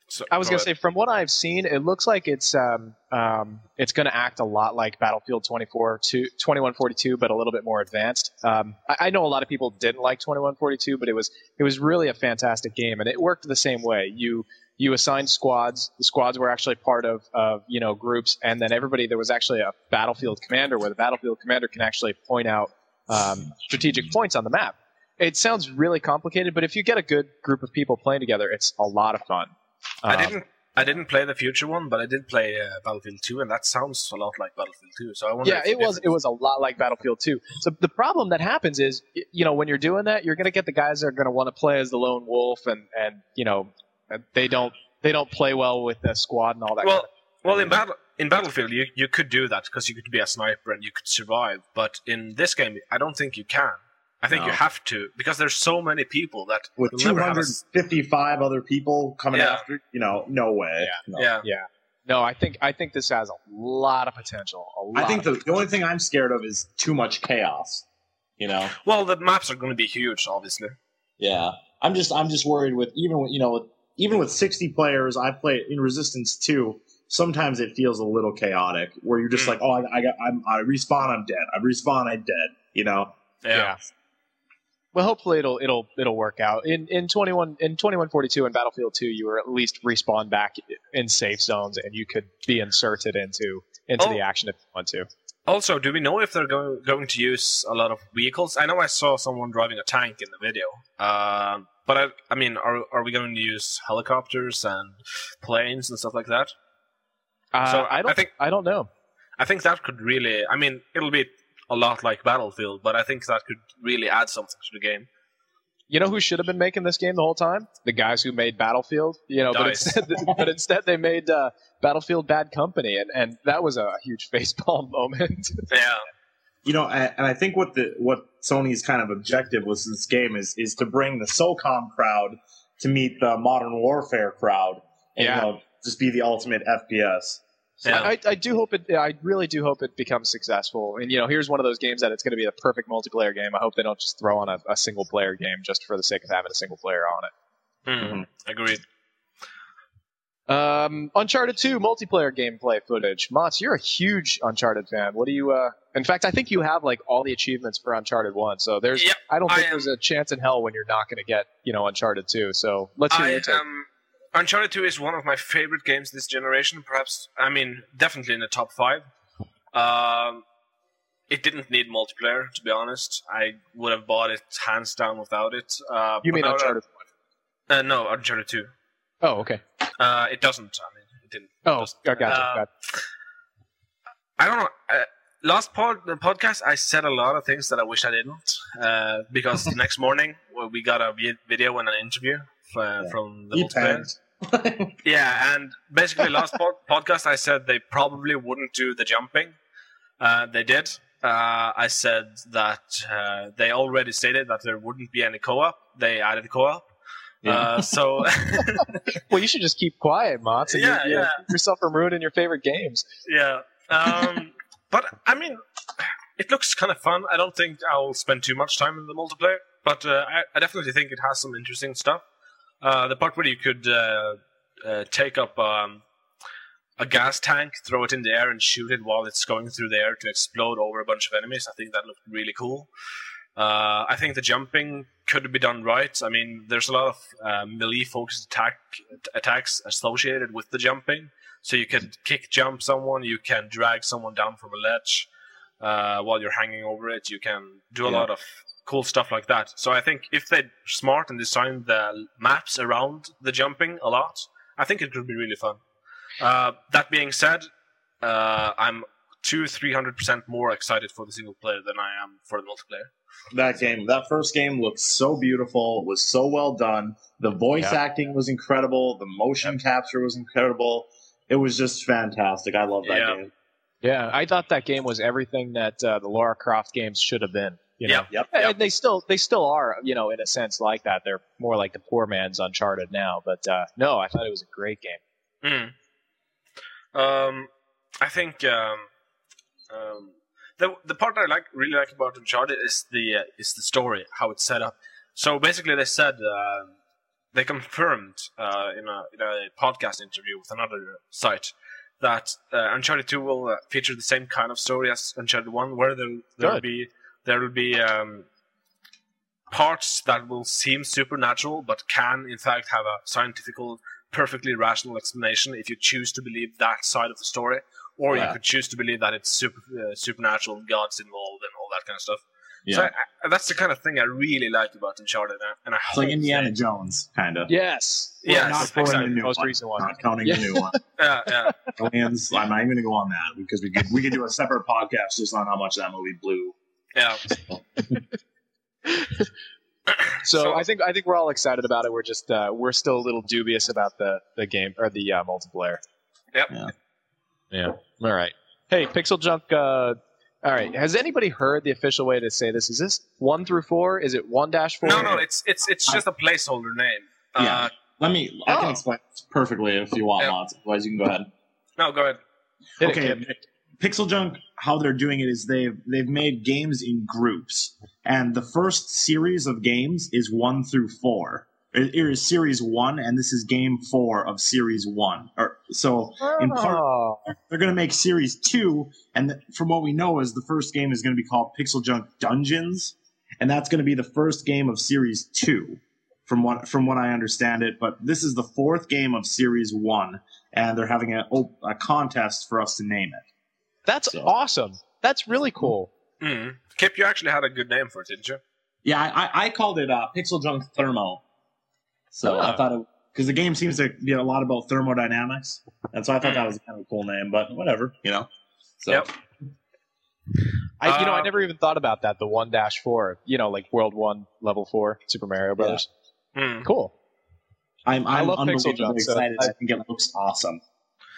so I was going to say, from what I've seen, it looks like it's um um it's going to act a lot like Battlefield twenty-four to twenty-one forty-two, but a little bit more advanced. Um, I, I know a lot of people didn't like twenty-one forty-two, but it was it was really a fantastic game, and it worked the same way. You. You assigned squads. The squads were actually part of, of, you know, groups. And then everybody, there was actually a battlefield commander where the battlefield commander can actually point out um, strategic points on the map. It sounds really complicated, but if you get a good group of people playing together, it's a lot of fun. Um, I didn't I didn't play the future one, but I did play uh, Battlefield two, and that sounds a lot like Battlefield two. So I wonder. Yeah, it was different. It was a lot like Battlefield two. So the problem that happens is, you know, when you're doing that, you're going to get the guys that are going to want to play as the lone wolf and, and you know, They don't. They don't play well with the squad and all that. Well, kind of well, in battle in Battlefield, you, you could do that because you could be a sniper and you could survive. But in this game, I don't think you can. I think no. you have to because there's so many people that with two hundred fifty-five a... other people coming yeah. after. You know, no way. Yeah. No. yeah, yeah. No, I think I think this has a lot of potential. A lot I think the, the only thing I'm scared of is too much chaos. You know. Well, the maps are going to be huge, obviously. Yeah, I'm just I'm just worried with even with, you know. With even with sixty players, I play in Resistance two. Sometimes it feels a little chaotic, where you're just like, oh, I, I got, I'm, I respawn, I'm dead. I respawn, I'm dead. You know? Yeah. yeah. Well, hopefully it'll it'll it'll work out. In in twenty-one in twenty-one forty-two and Battlefield two, you were at least respawned back in safe zones, and you could be inserted into into oh. the action if you want to. Also, do we know if they're go- going to use a lot of vehicles? I know I saw someone driving a tank in the video. Uh, but, I, I mean, are are we going to use helicopters and planes and stuff like that? Uh, so I, I, don't, I, think, I don't know. I think that could really... I mean, it'll be a lot like Battlefield, but I think that could really add something to the game. You know who should have been making this game the whole time? The guys who made Battlefield. You know, nice. but, instead, but instead they made... Uh, Battlefield Bad Company, and, and that was a huge facepalm moment. Yeah. You know, I, and I think what the what Sony's kind of objective was in this game is is to bring the SOCOM crowd to meet the Modern Warfare crowd, and yeah. you know, just be the ultimate F P S. So. Yeah. I, I do hope it. I really do hope it becomes successful. And you know, here's one of those games that it's going to be the perfect multiplayer game. I hope they don't just throw on a, a single player game just for the sake of having a single player on it. Mm, mm-hmm. Agreed. Um, Uncharted two multiplayer gameplay footage. Mats, you're a huge Uncharted fan. What do you, uh, in fact, I think you have like all the achievements for Uncharted one. So there's, yep, I don't think I there's am. a chance in hell when you're not going to get, you know, Uncharted two. So let's hear I, your take. Um, Uncharted two is one of my favorite games this generation. Perhaps, I mean, definitely in the top five. Um, it didn't need multiplayer, to be honest. I would have bought it hands down without it. Uh, you mean Uncharted one? Uh, no, Uncharted two. Oh, okay. Uh, it doesn't. I mean, it didn't. Oh, doesn't. I gotcha. Uh, gotcha. I don't know. Uh, last pod, the podcast, I said a lot of things that I wish I didn't, uh, because the next morning well, we got a video and an interview for, yeah. from the multiplayer. yeah, and basically last pod, podcast, I said they probably wouldn't do the jumping. Uh, they did. Uh, I said that uh, they already stated that there wouldn't be any co-op. They added co-op. Yeah. Uh, so, well, you should just keep quiet, Mats, and yeah, you, you yeah. know, keep yourself from ruining your favorite games. Yeah, um, but I mean, it looks kind of fun. I don't think I'll spend too much time in the multiplayer, but uh, I, I definitely think it has some interesting stuff. Uh, the part where you could uh, uh, take up um, a gas tank, throw it in the air, and shoot it while it's going through the air to explode over a bunch of enemies. I think that looked really cool. Uh, I think the jumping could be done right. I mean, there's a lot of uh, melee-focused attack, attacks associated with the jumping. So you can kick-jump someone, you can drag someone down from a ledge uh, while you're hanging over it. You can do a yeah. lot of cool stuff like that. So I think if they're smart and design the maps around the jumping a lot, I think it could be really fun. Uh, that being said, uh, I'm two, three hundred percent more excited for the single player than I am for the multiplayer. That game, that first game looked so beautiful, was so well done. The voice yeah. acting was incredible. The motion yeah. capture was incredible. It was just fantastic. I love that yeah. game. Yeah, I thought that game was everything that uh, the Lara Croft games should have been. You know? Yeah, yep, and yep. they still they still are, you know, in a sense like that. They're more like the poor man's Uncharted now. But uh, no, I thought it was a great game. Mm. Um, I think um, um. The the part I like really like about Uncharted is the uh, is the story, how it's set up. So basically, they said uh, they confirmed uh, in a in a podcast interview with another site that uh, Uncharted two will uh, feature the same kind of story as Uncharted one, where there there will be there will be um, parts that will seem supernatural, but can in fact have a scientific, perfectly rational explanation if you choose to believe that side of the story. Or yeah. you could choose to believe that it's super, uh, supernatural, gods involved, and all that kind of stuff. Yeah. So I, I, that's the kind of thing I really like about Uncharted. And I it's like Indiana it. Jones, kind of. Yes. Well, yes. Not counting exactly. the new Most one. Recent one. Not counting yeah. the new one. yeah, yeah. Aliens, I'm not even going to go on that, because we could, we could do a separate podcast just on how much that movie blew. Yeah. So. So, so I think I think we're all excited about it. We're just uh, we're still a little dubious about the, the game, or the uh, multiplayer. Yep. Yeah. Yeah. All right. Hey, Pixel Junk. Uh, all right. Has anybody heard the official way to say this? Is this one through four? Is it one dash four? No, no. It's it's it's just I, a placeholder name. Yeah. Uh, Let me. I oh. can explain perfectly if you want, yeah. Mats. Otherwise, you can go ahead. No, go ahead. Hit okay. It, Pixel Junk. How they're doing it is they've they've made games in groups, and the first series of games is one through four. It is Series one, and this is Game four of Series one. Or, so, oh. in part, they're going to make Series two, and the, from what we know is the first game is going to be called Pixel Junk Dungeons, and that's going to be the first game of Series two, from what from what I understand it. But this is the fourth game of Series one, and they're having a, a contest for us to name it. That's so. awesome. That's really cool. Mm-hmm. Kip, you actually had a good name for it, didn't you? Yeah, I, I called it uh, Pixel Junk Thermo. So oh. I thought it, because the game seems to be a lot about thermodynamics, and so I thought that was kind of a cool name, but whatever, you know. So, yep. I, uh, you know, I never even thought about that. The one dash four, you know, like World One, Level Four, Super Mario Brothers. Yeah. Mm. Cool. I'm I'm I love unbelievably Pixel Jump, excited. So I think it looks awesome.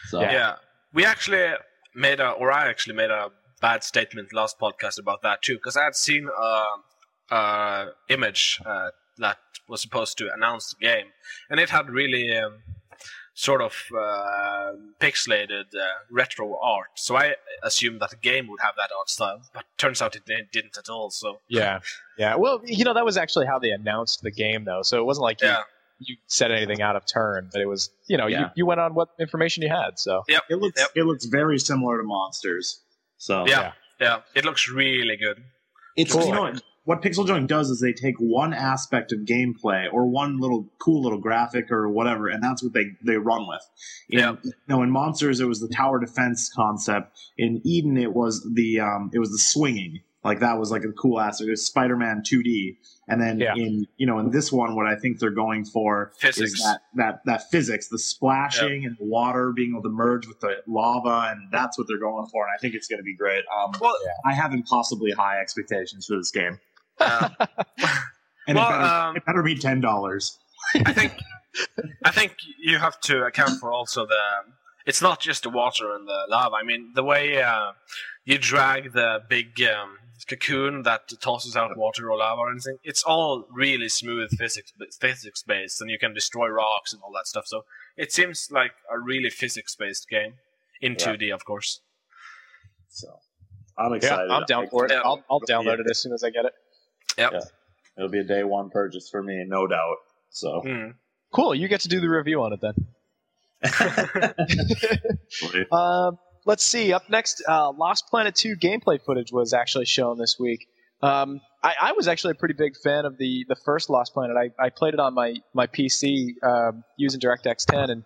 So yeah. yeah, we actually made a, or I actually made a bad statement last podcast about that too, because I had seen a, a image. Uh, that was supposed to announce the game, and it had really um, sort of uh, pixelated uh, retro art, so I assumed that the game would have that art style, but turns out it didn't at all. So yeah yeah well, you know, that was actually how they announced the game, though, so it wasn't like you, yeah. you said anything out of turn, but it was, you know, yeah. you, you went on what information you had. So yep. it looks yep. it looks very similar to Monsters, so yeah yeah, yeah. It looks really good. It's cool. You know, what Pixel Junk does is they take one aspect of gameplay or one little cool little graphic or whatever, and that's what they, they run with. In, yeah. You know, in Monsters it was the tower defense concept. In Eden it was the um, it was the swinging. Like that was like a cool aspect. It was Spider-Man two D, and then yeah. in you know in this one, what I think they're going for physics. Is that, that that physics, the splashing yeah. and the water being able to merge with the lava, and that's what they're going for. And I think it's going to be great. Um, well, yeah. I have impossibly high expectations for this game. Uh, and well, it, better, um, it better be ten dollars. I think I think you have to account for also the. It's not just the water and the lava. I mean, the way uh, you drag the big um, cocoon that tosses out water or lava or anything. It's all really smooth physics physics based, and you can destroy rocks and all that stuff. So it seems like a really physics based game in yeah. two D, of course. So I'm excited. Yeah, I'm down for it. I'll, I'll download it as soon as I get it. Yep. Yeah, it'll be a day one purchase for me, no doubt. So mm. cool. You get to do the review on it then. um, let's see. Up next, uh, Lost Planet two gameplay footage was actually shown this week. Um, I, I was actually a pretty big fan of the, the first Lost Planet. I, I played it on my my P C um, using DirectX ten, and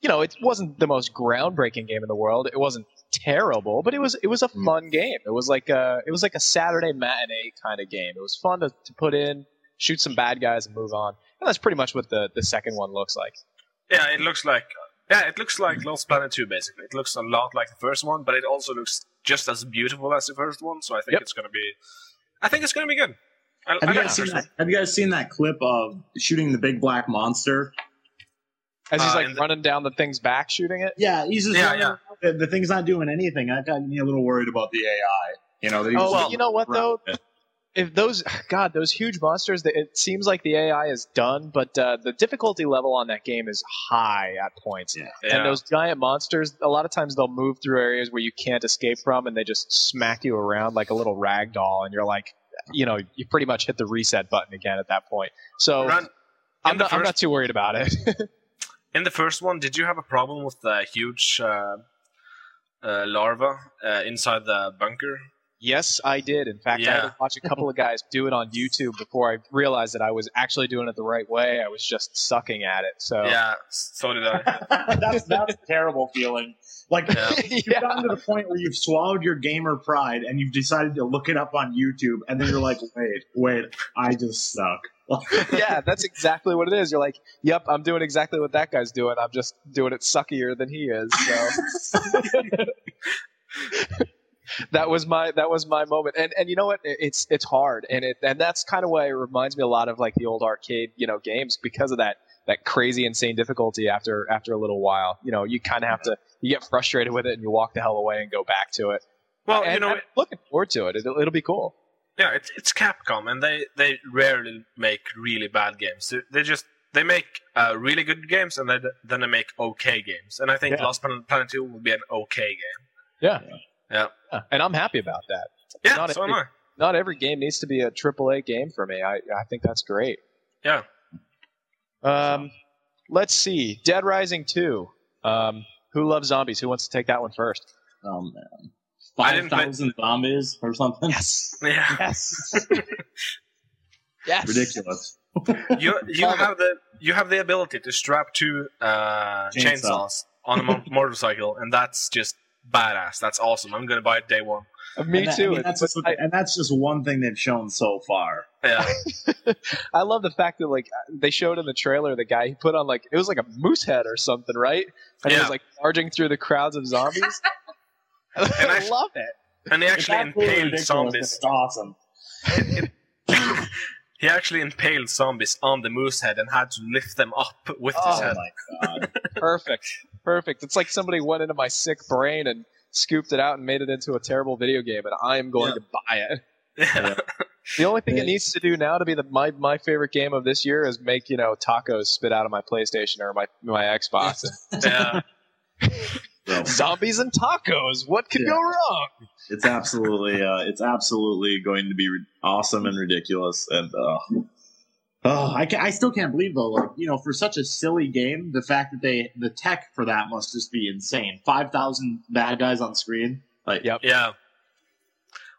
you know it wasn't the most groundbreaking game in the world. It wasn't terrible, but it was it was a fun game. It was like a it was like a Saturday matinee kind of game. It was fun to, to put in, shoot some bad guys, and move on. And that's pretty much what the, the second one looks like. Yeah, it looks like yeah, it looks like Lost Planet two basically. It looks a lot like the first one, but it also looks just as beautiful as the first one. So I think yep. it's gonna be, I think it's gonna be good. I, have, I you guys seen that, have you guys seen that clip of shooting the big black monster? As he's like uh, running the, down the thing's back, shooting it. Yeah, he's just yeah, yeah. The, the thing's not doing anything. I got me a little worried about the A I. You know, that he was oh, well, you know what though? It. If those God, those huge monsters, it seems like the A I is done. But uh, the difficulty level on that game is high at points. Yeah. And yeah. those giant monsters, a lot of times they'll move through areas where you can't escape from, and they just smack you around like a little rag doll, and you're like, you know, you pretty much hit the reset button again at that point. So I'm not, first- I'm not too worried about it. In the first one, did you have a problem with the huge uh, uh, larva uh, inside the bunker? Yes, I did. In fact, yeah. I had to watch a couple of guys do it on YouTube before I realized that I was actually doing it the right way. I was just sucking at it. So yeah, so did I. that's, that's a terrible feeling. Like, yeah. you've yeah. gotten to the point where you've swallowed your gamer pride and you've decided to look it up on YouTube, and then you're like, wait, wait, I just suck. Yeah, that's exactly what it is. You're like, yep, I'm doing exactly what that guy's doing. I'm just doing it suckier than he is. So that was my that was my moment. And and you know what? It's it's hard, and it and that's kind of why it reminds me a lot of like the old arcade, you know, games, because of that that crazy insane difficulty after after a little while. You know, you kind of have to you get frustrated with it and you walk the hell away and go back to it. Well, and, you know, I'm looking forward to it. It'll, it'll be cool. Yeah, it's it's Capcom, and they, they rarely make really bad games. They, they just they make uh, really good games, and they, then they make okay games. And I think yeah. Lost Planet two will be an okay game. Yeah, yeah, yeah. And I'm happy about that. Yeah, not so every, am I. Not every game needs to be a triple A game for me. I I think that's great. Yeah. Um, let's see. Dead Rising two. Um, who loves zombies? Who wants to take that one first? Oh, man. five thousand zombies or something? Yes. Yeah. Yes. Yes. Ridiculous. You you have the you have the ability to strap two uh, chainsaws. chainsaws on a mo- motorcycle, and that's just badass. That's awesome. I'm going to buy it day one. Me and that, too. I mean, that's just, I, and that's just one thing they've shown so far. Yeah. I love the fact that, like, they showed in the trailer the guy, he put on, like, it was like a moose head or something, right? And yeah. He was like charging through the crowds of zombies. And I actually, love it. And he actually impaled zombies. That's awesome. It, it, he actually impaled zombies on the moose head and had to lift them up with oh, his head. Oh my god. Perfect. Perfect. It's like somebody went into my sick brain and scooped it out and made it into a terrible video game, and I am going yeah. to buy it. Yeah. The only thing it needs to do now to be the my, my favorite game of this year is make, you know, tacos spit out of my PlayStation or my, my Xbox. Yeah. So. Zombies and tacos. What could yeah. go wrong? It's absolutely, uh, it's absolutely going to be re- awesome and ridiculous. And uh, oh, I, ca- I still can't believe though, like, you know, for such a silly game, the fact that they the tech for that must just be insane. Five thousand bad guys on screen. Like, yep. Yeah.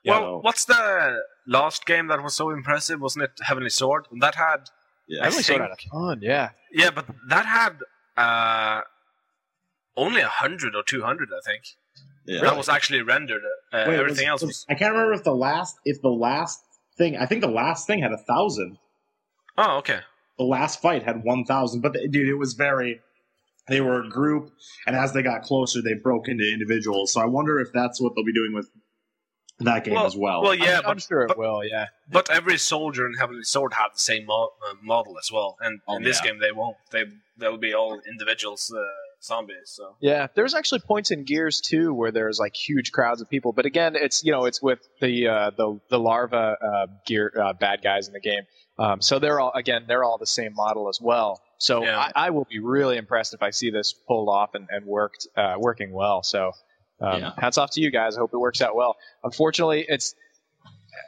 You well, know. What's the last game that was so impressive? Wasn't it Heavenly Sword? And that had yeah, Heavenly Sword had a ton. Yeah. Yeah, but that had. Uh, Only one hundred or two hundred, I think. Yeah. That was actually rendered. Uh, Wait, everything was, else was... I can't remember if the last if the last thing... I think the last thing had one thousand. Oh, okay. The last fight had one thousand. But, the, dude, it was very... They were a group, and as they got closer, they broke into individuals. So I wonder if that's what they'll be doing with that game well, as well. Well, yeah. I'm, but, I'm sure but, it will, yeah. But every soldier in Heavenly Sword had the same mo- uh, model as well. And oh, in this yeah. game, they won't. They, they'll be all individuals... Uh, zombies, so yeah, there's actually points in Gears too where there's like huge crowds of people, but again, it's you know it's with the uh, the the larva uh, gear uh, bad guys in the game, um, so they're all again they're all the same model as well. So yeah. I, I will be really impressed if I see this pulled off and and worked uh, working well. So um, yeah. hats off to you guys. I hope it works out well. Unfortunately, it's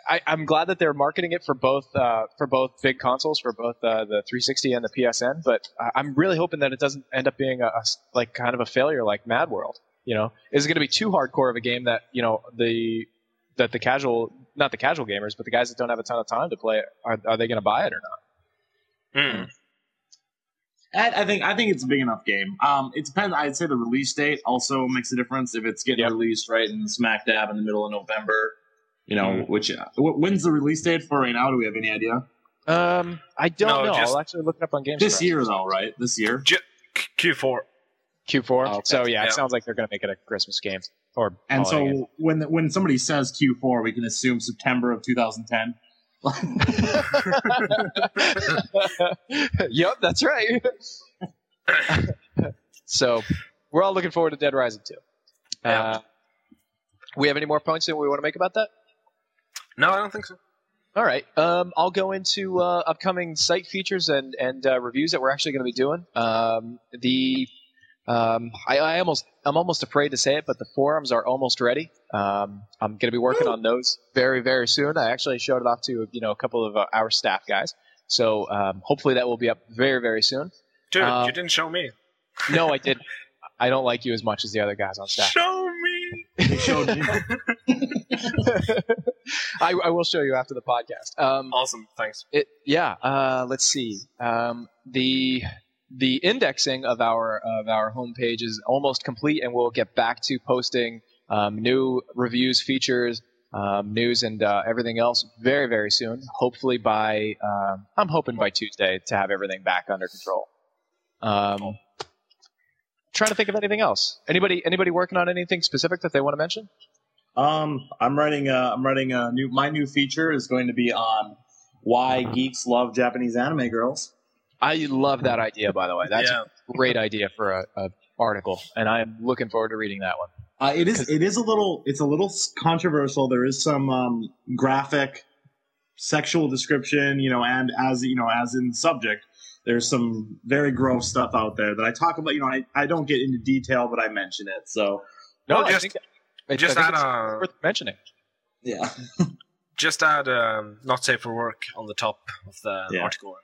I, I'm glad that they're marketing it for both uh, for both big consoles, for both uh, the three sixty and the P S N. But I'm really hoping that it doesn't end up being a, a like kind of a failure like Mad World. You know, is it going to be too hardcore of a game that you know the that the casual not the casual gamers, but the guys that don't have a ton of time to play it, are, are they going to buy it or not? Hmm. I, I think I think it's a big enough game. Um, it depends. I'd say the release date also makes a difference if it's getting yep. released right in smack dab in the middle of November. You know, which uh, when's the release date for right now? Do we have any idea? Um, I don't no, know. I'll actually look it up on GameStop. This year, though, right? This year, J- Q four. Q four. Oh, okay. So yeah, yeah, it sounds like they're going to make it a Christmas game. Or and so game. when the, when somebody says Q four, we can assume September of twenty ten. Yep, that's right. So we're all looking forward to Dead Rising two. Yeah. Uh, we have any more points that we want to make about that? No, I don't think so. All right. Um, I'll go into uh, upcoming site features and, and uh, reviews that we're actually going to be doing. Um, the um, I, I almost, I'm almost afraid to say it, but the forums are almost ready. Um, I'm going to be working Ooh. on those very, very soon. I actually showed it off to you know a couple of uh, our staff guys. So um, hopefully that will be up very, very soon. Dude, um, you didn't show me. No, I didn't. I don't like you as much as the other guys on staff. Show me. They showed me. I, I will show you after the podcast. Um, awesome, thanks. It, yeah, uh, let's see. Um, the the indexing of our of our homepage is almost complete, and we'll get back to posting um, new reviews, features, um, news, and uh, everything else very, very soon. Hopefully by um, I'm hoping by Tuesday to have everything back under control. Um, trying to think of anything else. Anybody anybody working on anything specific that they want to mention? Um, I'm writing. A, I'm writing a new. My new feature is going to be on why geeks love Japanese anime girls. I love that idea. By the way, that's yeah. a great idea for a, a article, and I am looking forward to reading that one. Uh, it is. It is a little. It's a little controversial. There is some um, graphic, sexual description, you know, and as you know, as in subject, there's some very gross stuff out there that I talk about. You know, I, I don't get into detail, but I mention it. So no, no just. I think that- It's, just add uh, worth mentioning. Yeah. Just add um, "not safe for work" on the top of the yeah. article.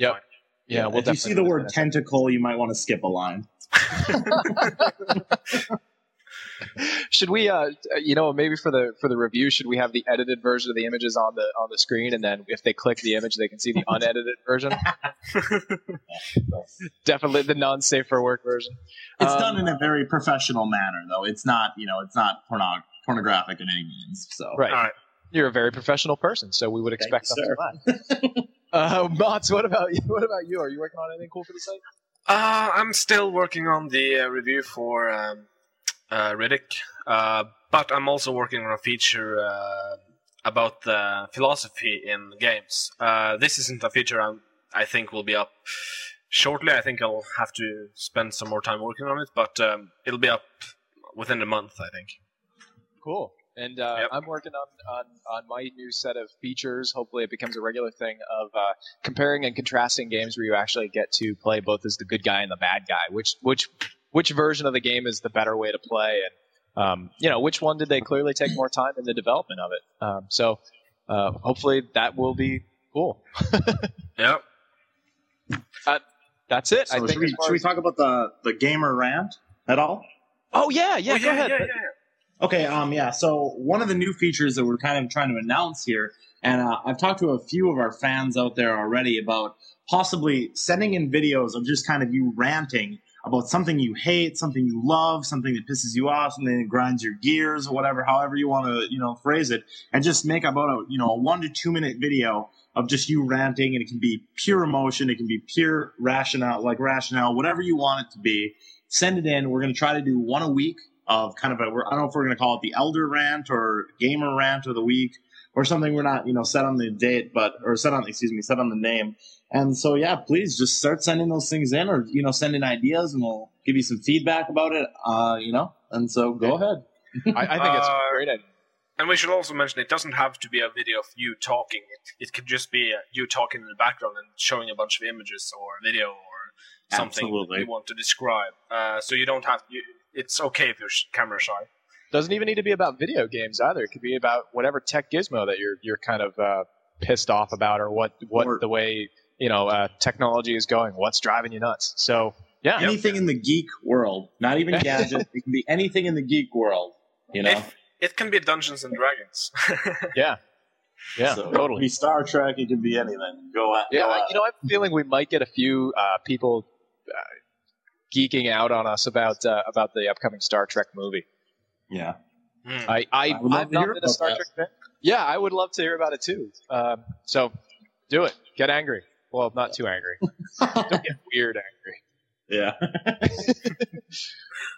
Yep. Yeah, we'll if you see the word tentacle, you might want to skip a line. Should we, uh, you know, maybe for the for the review, should we have the edited version of the images on the on the screen, and then if they click the image, they can see the unedited version? Definitely the non-safe for work version. It's um, done in a very professional manner, though. It's not, you know, it's not pornog- pornographic in any means. So right. All right, you're a very professional person, so we would expect something like that. Uh, Mats, what about you? What about you? Are you working on anything cool for the site? Uh, I'm still working on the uh, review for um, uh, Riddick, uh, but I'm also working on a feature uh, about the philosophy in games. Uh, this isn't a feature I'm, I think will be up shortly. I think I'll have to spend some more time working on it, but um, it'll be up within a month, I think. Cool. And uh, yep. I'm working on, on, on my new set of features. Hopefully it becomes a regular thing of uh, comparing and contrasting games where you actually get to play both as the good guy and the bad guy. Which which which version of the game is the better way to play? And um, you know, which one did they clearly take more time in the development of it? Um, so uh, hopefully that will be cool. Yep. Uh, that's it. So I think should we, should we talk about the, the gamer rant at all? Oh, yeah. Yeah, oh, yeah go ahead. Yeah, yeah, yeah. Okay, um, yeah, so one of the new features that we're kind of trying to announce here, and uh, I've talked to a few of our fans out there already about possibly sending in videos of just kind of you ranting about something you hate, something you love, something that pisses you off, something that grinds your gears or whatever, however you want to, you know, phrase it, and just make about a, you know, a one to two minute video of just you ranting, and it can be pure emotion, it can be pure rationale, like rationale, whatever you want it to be. Send it in. We're going to try to do one a week. Of kind of a, I don't know if we're going to call it the elder rant or gamer rant of the week or something. We're not, you know, set on the date, but, or set on, excuse me, set on the name. And so, yeah, please just start sending those things in or, you know, send in ideas and we'll give you some feedback about it, uh, you know, and so go yeah. ahead. I, I think it's a great idea. And we should also mention it doesn't have to be a video of you talking. It, it could just be you talking in the background and showing a bunch of images or a video or something Absolutely. You want to describe. Uh, so you don't have to... It's okay if you're camera shy. Doesn't even need to be about video games either. It could be about whatever tech gizmo that you're you're kind of uh, pissed off about, or what, what or, the way you know uh, technology is going. What's driving you nuts? So yeah, anything yep. in the geek world, not even gadgets. It can be anything in the geek world. You know, it, it can be Dungeons and Dragons. yeah, yeah, so totally. It can be Star Trek. It can be anything. Go out. Yeah, go out. You know, I'm feeling we might get a few uh, people. Uh, geeking out on us about uh, about the upcoming Star Trek movie. Yeah. Mm. I, I, I would love I'm to hear not a Star that. Trek fan. Yeah, I would love to hear about it too. Um, so do it. Get angry. Well, not too angry. Don't get weird angry. Yeah.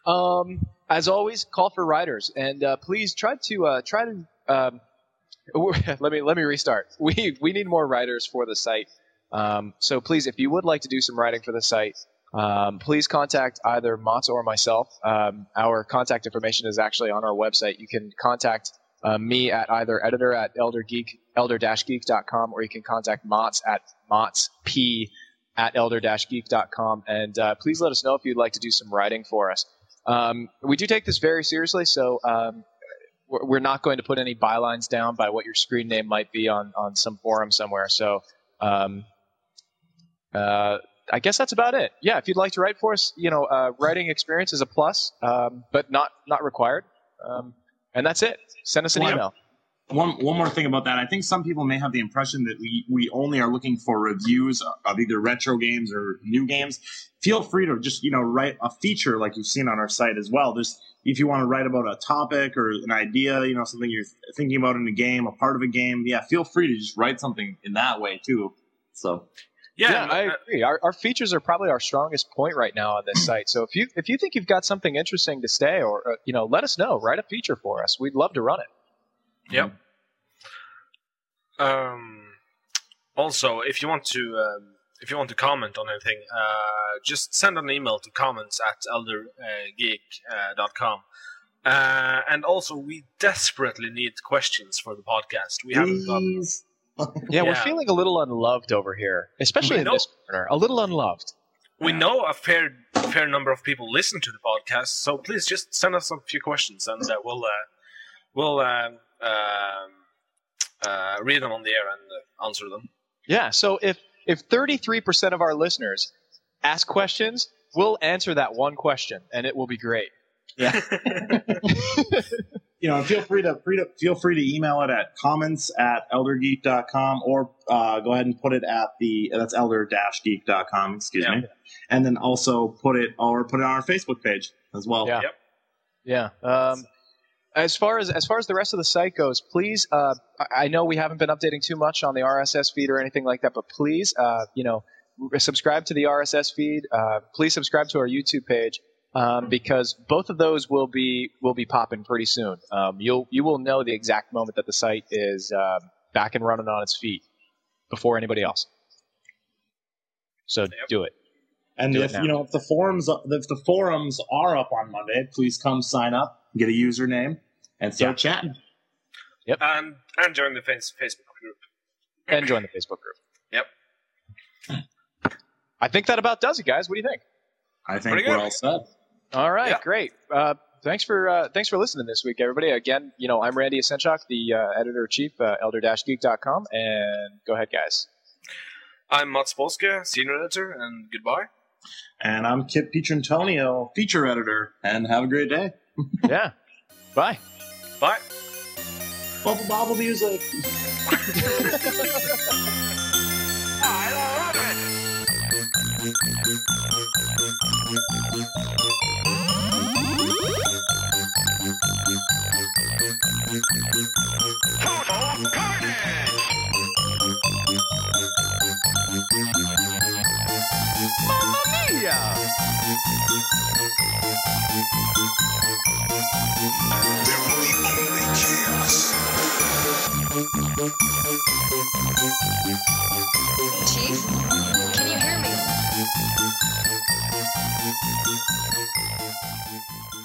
um, as always, call for writers. And uh, please try to uh, try to um, let me let me restart. We we need more writers for the site. Um, so please, if you would like to do some writing for the site, Um, please contact either Mats or myself. Um, our contact information is actually on our website. You can contact uh, me at either editor at eldergeek, elder dash geek dot com, or you can contact Mats at matsp at elder dash geek dot com. And uh, please let us know if you'd like to do some writing for us. Um, we do take this very seriously, so um, we're not going to put any bylines down by what your screen name might be on, on some forum somewhere. So... Um, uh, I guess that's about it. Yeah, if you'd like to write for us, you know, uh, writing experience is a plus, um, but not not required. Um, and that's it. Send us an well, email. One one more thing about that. I think some people may have the impression that we, we only are looking for reviews of either retro games or new games. Feel free to just, you know, write a feature like you've seen on our site as well. There's, if you want to write about a topic or an idea, you know, something you're thinking about in a game, a part of a game, yeah, feel free to just write something in that way too. So... Yeah, yeah, I agree. Our, our features are probably our strongest point right now on this site. So if you if you think you've got something interesting to say, or uh, you know, let us know. Write a feature for us. We'd love to run it. Yep. Um. Also, if you want to um, if you want to comment on anything, uh, just send an email to comments at eldergeek dot com. Uh, uh, and also, we desperately need questions for the podcast. We haven't gotten. Yeah, we're yeah. feeling a little unloved over here, especially we in know, this corner. A little unloved. We yeah. know a fair fair number of people listen to the podcast, so please just send us a few questions, and uh, we'll uh, we'll uh, uh, uh, read them on the air and uh, answer them. Yeah. So if if thirty-three percent of our listeners ask questions, we'll answer that one question, and it will be great. Yeah. You know, feel free to, free to feel free to email it at comments at eldergeek dot com, or uh, go ahead and put it at the that's elder dash geek dot com. Excuse yeah. me, and then also put it or put it on our Facebook page as well. Yeah. Yep. Yeah. Um, as far as as far as the rest of the site goes, please. Uh, I know we haven't been updating too much on the R S S feed or anything like that, but please, uh, you know, subscribe to the R S S feed. Uh, please subscribe to our YouTube page. Um, because both of those will be will be popping pretty soon. Um, you'll you will know the exact moment that the site is um, back and running on its feet before anybody else. So yep. do it. And do if it you know if the forums if the forums are up on Monday, please come sign up, get a username, and start yeah. chatting. Yep. Um, and join the Facebook group. And join the Facebook group. Yep. I think that about does it, guys. What do you think? I think pretty we're good. all set. All right, yeah. great. Uh, thanks for uh, thanks for listening this week, everybody. Again, you know, I'm Randy Asenchuk, the uh, editor-in-chief, uh, elder dash geek dot com, and go ahead, guys. I'm Mats Polska, senior editor, and goodbye. And I'm Kip Pietrantonio, feature editor, and have a great day. Yeah. Bye. Bye. Bubble bobble music. I love it. We'll be Chief, can you hear me? Thank you.